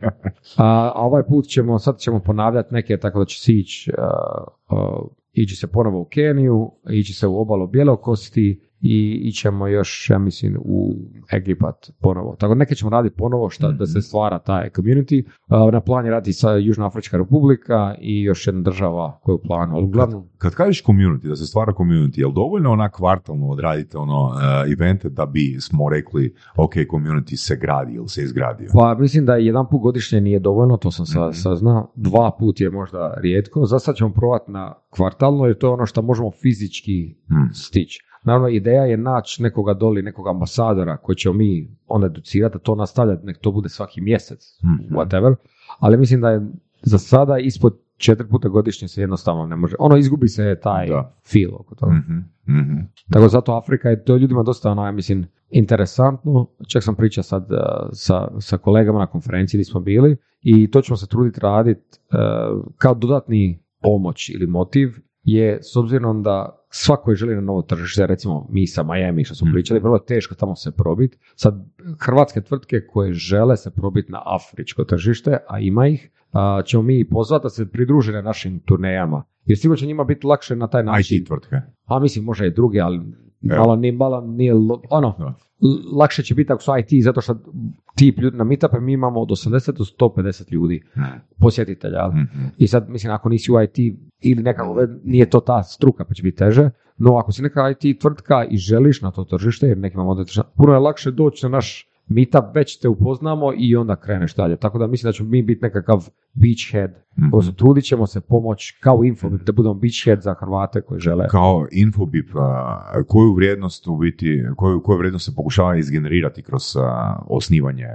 A, a ovaj put ćemo, sad ćemo ponavljati neke, tako da će se ići, uh, uh, ići se ponovo u Keniju, ići se u obalu Bjelokosti i ićemo još, ja mislim, u Egipat ponovo. Tako da neke ćemo raditi ponovo šta, mm-hmm. da se stvara taj community. Uh, na plan je raditi sa Južnoafrička republika i još jedna država koju planu. Uglavnom... Kad, kad kažeš community, da se stvara community, je li dovoljno ona kvartalno odradite ono uh, evente da bi smo rekli ok, community se gradi ili se izgradio? Pa mislim da jedan put godišnje nije dovoljno, to sam sa, mm-hmm. saznao. Dva put je možda rijetko. Za sad ćemo probati na kvartalno jer to je ono što možemo fizički mm. stići. Naravno, ideja je naći nekoga doli, nekog ambasadora koji ćemo mi onda educirati, a to nastavljati, nek to bude svaki mjesec, mm-hmm. whatever, ali mislim da je za sada ispod četiri puta godišnje se jednostavno ne može, ono izgubi se taj da. feel oko toga. Mm-hmm. Mm-hmm. Tako zato Afrika je to ljudima dosta, ono, ja mislim, interesantno, čak sam pričao sad uh, sa, sa kolegama na konferenciji gdje smo bili i to ćemo se truditi raditi uh, kao dodatni pomoć ili motiv je s obzirom da svako koji želi na novo tržište, recimo mi sa Miami što smo pričali, vrlo je teško tamo se probiti. Sad hrvatske tvrtke koje žele se probiti na afričko tržište, a ima ih, a, ćemo mi pozvati da se pridruže na našim turnejama. Jer sigurno će njima biti lakše na taj način. I T tvrtke. A mislim, možda i druge, ali malo nije, malo nije, ono, no. lakše će biti ako su I T, zato što tip ljudi na meetupe mi imamo od osamdeset do sto pedeset ljudi, posjetitelja. Mm-hmm. I sad, mislim, ako nisi u I T ili nekako, nije to ta struka, pa će biti teže, no ako si neka I T tvrtka i želiš na to tržište, jer nekima možda puno je lakše doći na naš meetup, već te upoznamo i onda kreneš dalje. Tako da mislim da ćemo mi biti nekakav beachhead. Mm-hmm. Odnosno, trudit ćemo se pomoći kao Infobip, da budemo beachhead za Hrvate koji žele. Kao Infobip, koju vrijednost u biti, koju, koju vrijednost se pokušava izgenerirati kroz osnivanje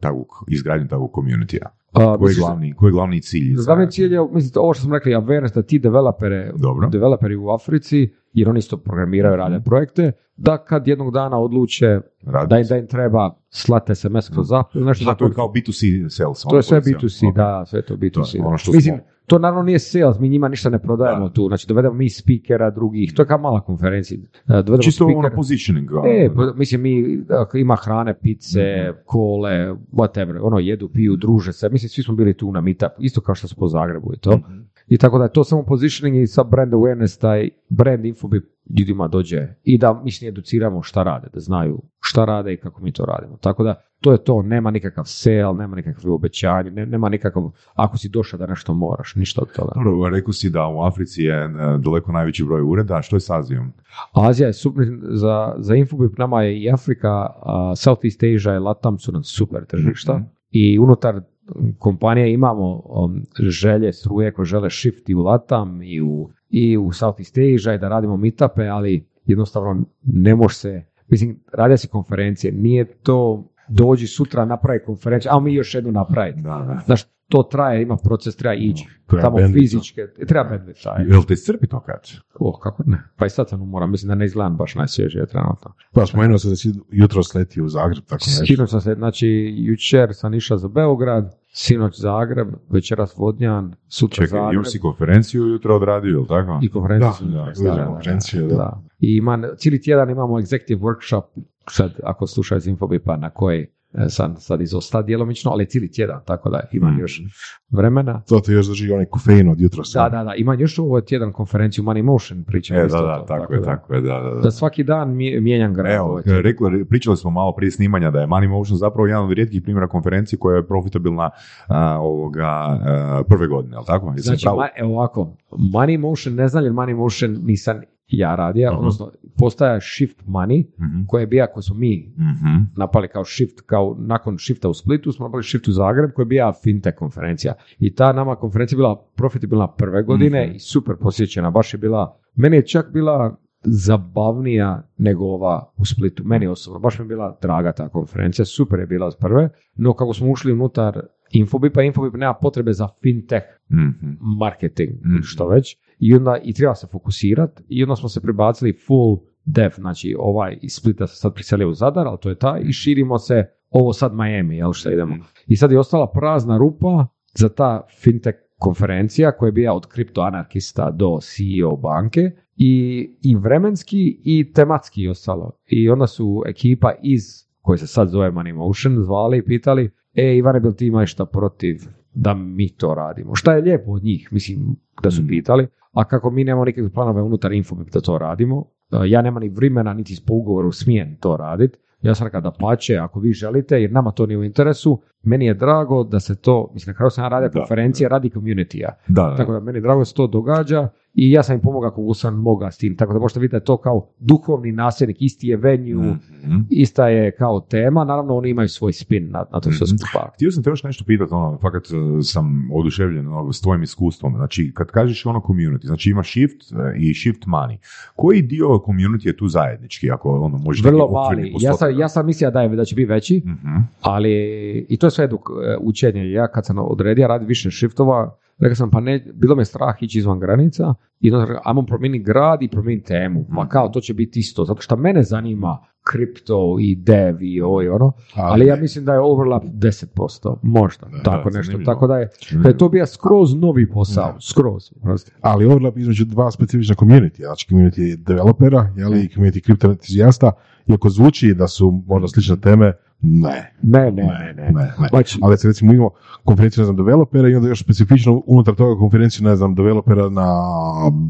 takvog, izgradnje takvog community-a? Uh, koji, je glavni, koji je glavni cilj? Glavni cilj je, mislite, ovo što sam rekli, awareness da ti developere, developeri u Africi, jer oni isto programiraju, rade projekte, da kad jednog dana odluče da im, da im treba slati S M S kroz zapis. Nešto da, to je kao B two C sales. To je sve B two C, okay. Da, sve to B two C. To, ono što Mislim, smo... to naravno nije sales, mi njima ništa ne prodajemo da. tu, znači dovedemo mi speakera drugih, to je kao mala konferencija. Dovedemo Čisto speakera. ono positioning. E, mislim, mi, ima hrane, pice, mm-hmm. kole, whatever, ono jedu, piju, druže se, mislim, svi smo bili tu na meetup, isto kao što su po Zagrebu i to. Mm-hmm. I tako da je to samo positioning i sa brand awareness, taj brand Infobip ljudima dođe i da mislim educiramo šta rade, da znaju šta rade i kako mi to radimo. Tako da to je to, nema nikakav sale, nema nikakve obećanje, nema nikakav, ako si došao da nešto moraš, ništa od toga. Dobro, rekao si da u Africi je daleko najveći broj ureda, što je s Azijom? Azija je super, za, za Infobip nama je i Afrika, uh, Southeast Asia i Latam su nam super tržišta mm-hmm. i unutar kompanije imamo um, želje, struje koje žele shift i u Latam i u, i u Southeast Asia i da radimo meetupe, ali jednostavno ne može se, mislim, radija se konferencije, nije to dođi sutra napravi konferenciju, a mi još jednu napraviti. Da, da. Znaš, to traje, ima proces, treba ići, treba tamo bendita. fizičke, treba bendita. Jel te iscrpi to kad? O, kako ne? Pa i sad sam umoram, mislim da ne izgledam baš najsvježije trenutno. Pa spomenuo sam da si jutro sletio u Zagreb, tako nešto. Sinoć sam se, znači, jučer sam išao za Beograd, sinoć Zagreb, večeras Vodnjan, sutra Čekaj, Zagreb. Čekaj, još si konferenciju jutro odradio, jel tako? I konferenciju. Da, da, da, konferenciju, da. da. I ima, cijeli tjedan imamo executive workshop, sad ako slušaju iz Infobipa na koji sam sad izostao djelomično, ali cijeli tjedan, tako da imam još vremena. To te još drži onaj kofein od jutra. Da, da, da, imam još ovo tjedan konferenciju Money Motion, pričam. E, da, da, to, tako, tako je, da. tako je, da, da. Da, da svaki dan mijenjam grad. Evo, rekla, pričali smo malo prije snimanja da je Money Motion zapravo jedan od rijetkih primjera konferencije koja je profitabilna a, ovoga a, prve godine, ali tako? Jesam znači, ma, evo ovako, Money Motion, ne znam jer Money Motion nisam ja radija, uh-huh. odnosno postaja Shift Money, uh-huh. koja je bija, ako smo mi uh-huh. napali kao Shift, kao nakon Shifta u Splitu, smo napali Shift u Zagreb, koja je bija fintech konferencija. I ta nama konferencija bila profitabilna prve godine uh-huh. i super posjećena, baš je bila, meni je čak bila zabavnija nego ova u Splitu, meni osobno, baš mi je bila draga ta konferencija, super je bila od prve, no kako smo ušli unutar Infobipa, Infobip nema potrebe za fintech mm-hmm. marketing, mm-hmm. što već, i onda i treba se fokusirati i onda smo se pribacili full dev, znači ovaj iz Splita se sad priselio u Zadar, ali to je ta, i širimo se ovo sad Miami, jel što idemo. Mm-hmm. I sad je ostala prazna rupa za ta fintech konferencija koja je bila od kriptoanarkista do C E O banke, I, i vremenski i tematski i ostalo. I onda su ekipa iz, koji se sad zove Money Motion, zvali i pitali, e Ivane, bil ti imaš šta protiv da mi to radimo? Šta je lijepo od njih, mislim da su pitali, a kako mi nemamo nikakve planove unutar Infobip da to radimo, ja nemam ni vremena niti po ugovoru smijem to raditi, ja sam rekao da pače, ako vi želite, jer nama to nije u interesu, meni je drago da se to, mislim na kraju sam ja radio konferencije, radi community-a, da, da. Tako da meni je drago da se to događa i ja sam im pomogao kako sam mogao s tim, tako da možete vidjeti da je to kao duhovni nasljednik, isti je venue, mm-hmm. ista je kao tema, naravno oni imaju svoj spin na, na to što mm-hmm. skupa. Htio sam te još nešto pitati, ono, fakat sam oduševljen ono, s tvojim iskustvom, znači kad kažeš ono community, znači ima Shift i Shift Money, koji dio community je tu zajednički, ako ono možeš vrlo mali, ja sam, ja sam mislio da, je, da će biti veći, mm-hmm. ali i to je sve eduk, učenje, ja kad sam odredio radi više shiftova, rekao sam, pa ne, bilo me strah ići izvan granica i znači, ajmo promijeniti grad i promijeniti temu, ma kao to će biti isto, zato što mene zanima kripto i dev i ovo i ono, ali ja mislim da je overlap deset posto, možda, da, tako da, nešto, zanimljivo. Tako da je, da je to bio skroz novi posao, da. skroz. Prosti. Ali overlap između dva specifična community, znači community developera jeli, i community kripto entuzijasta, iako zvuči da su možda slične teme, Ne, ne, ne, ne, ne, ne, ne. Bač, ali se recimo imamo konferenciju, ne znam, developera i onda još specifično unutar toga konferenciju, ne znam, developera na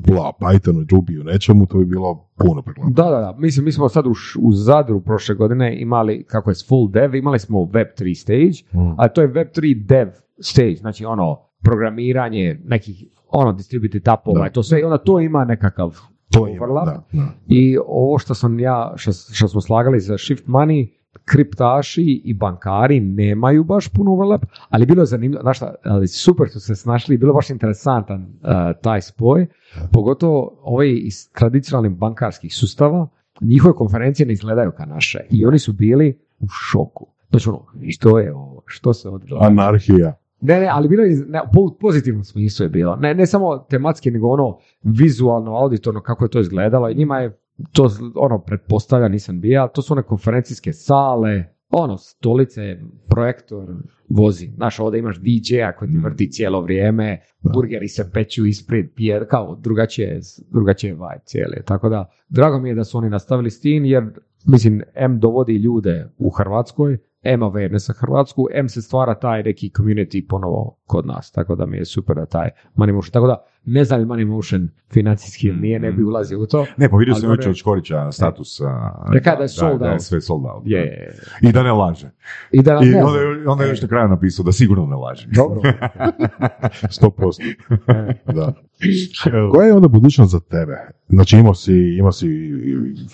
bla, Pythonu, Rubiju, nečemu, to bi bilo puno preklapa. Da, da, da, mislim, mi smo sad u, u Zadru prošle godine imali, kako je full dev, imali smo web tri stage, mm. a to je web tri dev stage, znači ono, programiranje nekih, ono, distributed appova, to sve, onda to ima nekakav overlap. I ovo što sam ja, što, što smo slagali za Shift Money, kriptaši i bankari nemaju baš puno overlap, ali bilo je zanimljivo, znaš šta, super su se snašli, bilo je baš interesantan uh, taj spoj, pogotovo ovaj iz tradicionalnih bankarskih sustava, njihove konferencije ne izgledaju kao naše i oni su bili u šoku. Znači ono, što je ovo, što se odvila? Anarhija. Ne, ne, ali bilo je, ne, u pozitivnom smislu je bilo, ne, ne samo tematski, nego ono vizualno, auditorno, kako je to izgledalo i njima je to ono pretpostavlja, nisam bio, to su one konferencijske sale, ono stolice, projektor, vozi. Znaš, ovdje imaš D J-a koji ti vrti cijelo vrijeme, burgeri se peću ispred, pijer, kao drugačije, drugačije vibe cijele. Tako da, drago mi je da su oni nastavili s tim, jer, mislim, M dovodi ljude u Hrvatskoj, M awareness na Hrvatsku, M se stvara taj neki community ponovo kod nas, tako da mi je super da taj Money Motion, tako da ne znam li Money Motion financijski ili nije, ne bi ulazio u to. Ne, pa vidio sam već od Škorića status da, da je sold da, out. Da je sve sold out. Yeah, yeah. I da ne laže. I, da I onda, onda je još na kraju napisao da sigurno ne laže. Dobro. sto posto. Da. Koja je onda budućnost za tebe? Znači imao si, imao si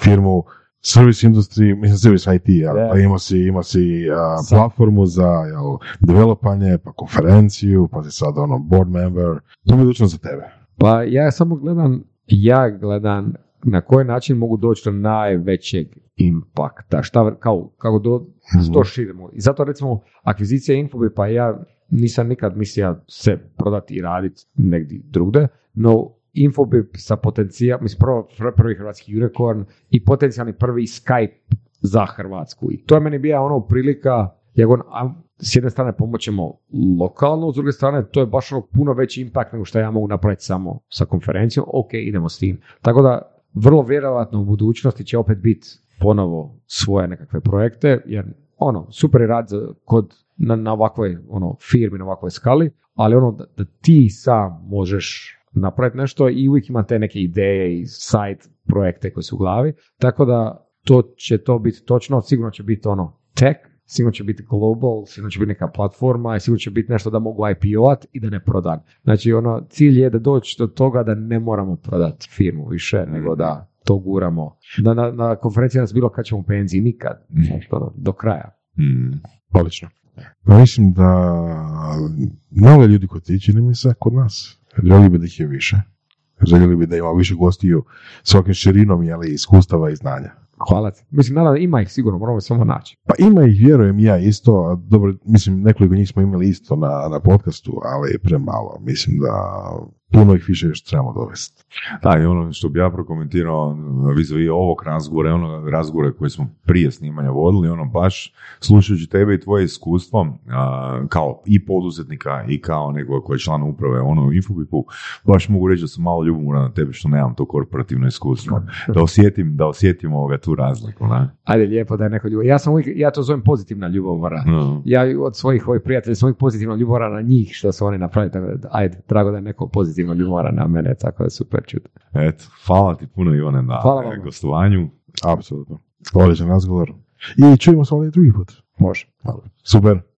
firmu service industry, mislim service I T, ali yeah. imao si, ima si uh, platformu za jel, developanje, pa konferenciju, pa si sad ono board member. To mi je odlično za tebe. Pa ja samo gledam, ja gledam na koji način mogu doći do najvećeg impakta, šta, kao, kako do, što širimo. I zato recimo akvizicija Infobipa, pa ja nisam nikad mislija se prodati i raditi negdje drugde, no Infobip sa potencijal, mislim prvo, prvi hrvatski unicorn i potencijalni prvi Skype za Hrvatsku. I to je meni bila ono prilika, ja govorim, s jedne strane pomoćemo lokalno, s druge strane to je baš ono puno veći impact nego što ja mogu napraviti samo sa konferencijom, ok, idemo s tim. Tako da vrlo vjerojatno u budućnosti će opet biti ponovo svoje nekakve projekte, jer ono, super je rad za, kod, na, na ovakvoj ono, firmi, na ovakvoj skali, ali ono da, da ti sam možeš napraviti nešto i uvijek ima te neke ideje i side projekte koji su u glavi, tako da to će to biti točno, sigurno će biti ono tech, sigurno će biti global, sigurno će biti neka platforma i sigurno će biti nešto da mogu I P O-at i da ne prodam. Znači ono, cilj je da doći do toga da ne moramo prodati firmu više, nego da to guramo. Na, na, na konferenciji nas bilo kad ćemo u penziji, nikad, znači, ono, do kraja. Mm, odlično. Pa mislim da malo ljudi koji ti čini mi se kod nas. Želi bi da ih je više. Želi bi da ima više gostiju svakim širinom, jeli, iskustava i znanja. Hvala ti. Mislim, naravno, ima ih sigurno, moramo samo naći. Pa ima ih, vjerujem ja isto. Dobro, mislim, nekoliko njih smo imali isto na, na podcastu, ali premalo. Mislim da puno ih više još trebamo dovesti. Da, i ono što bi ja prokomentirao vizavi ovog razgovora, onog razgovora koji smo prije snimanja vodili, ono baš slušajući tebe i tvoje iskustvo a, kao i poduzetnika i kao nekoga koji je član uprave ono u Infobipu, baš mogu reći da sam malo ljubomoran na tebe što nemam to korporativno iskustvo. Da osjetim, da osjetim ovoga tu razliku. Ne? Ajde, lijepo da je neko ljubav. Ja sam uvijek, ja to zovem pozitivna ljubomora. No. Ja od svojih ovih prijatelja sam uvijek pozitivna ljubomora na njih što su oni napravili. Tako da, ajde, drago da je neko pozitivno ljubomora na mene, tako da super čut. Eto, hvala ti puno Ivane na gostovanju. Apsolutno. Odličan razgovor. I čujemo se ovaj drugi put. Može. Super.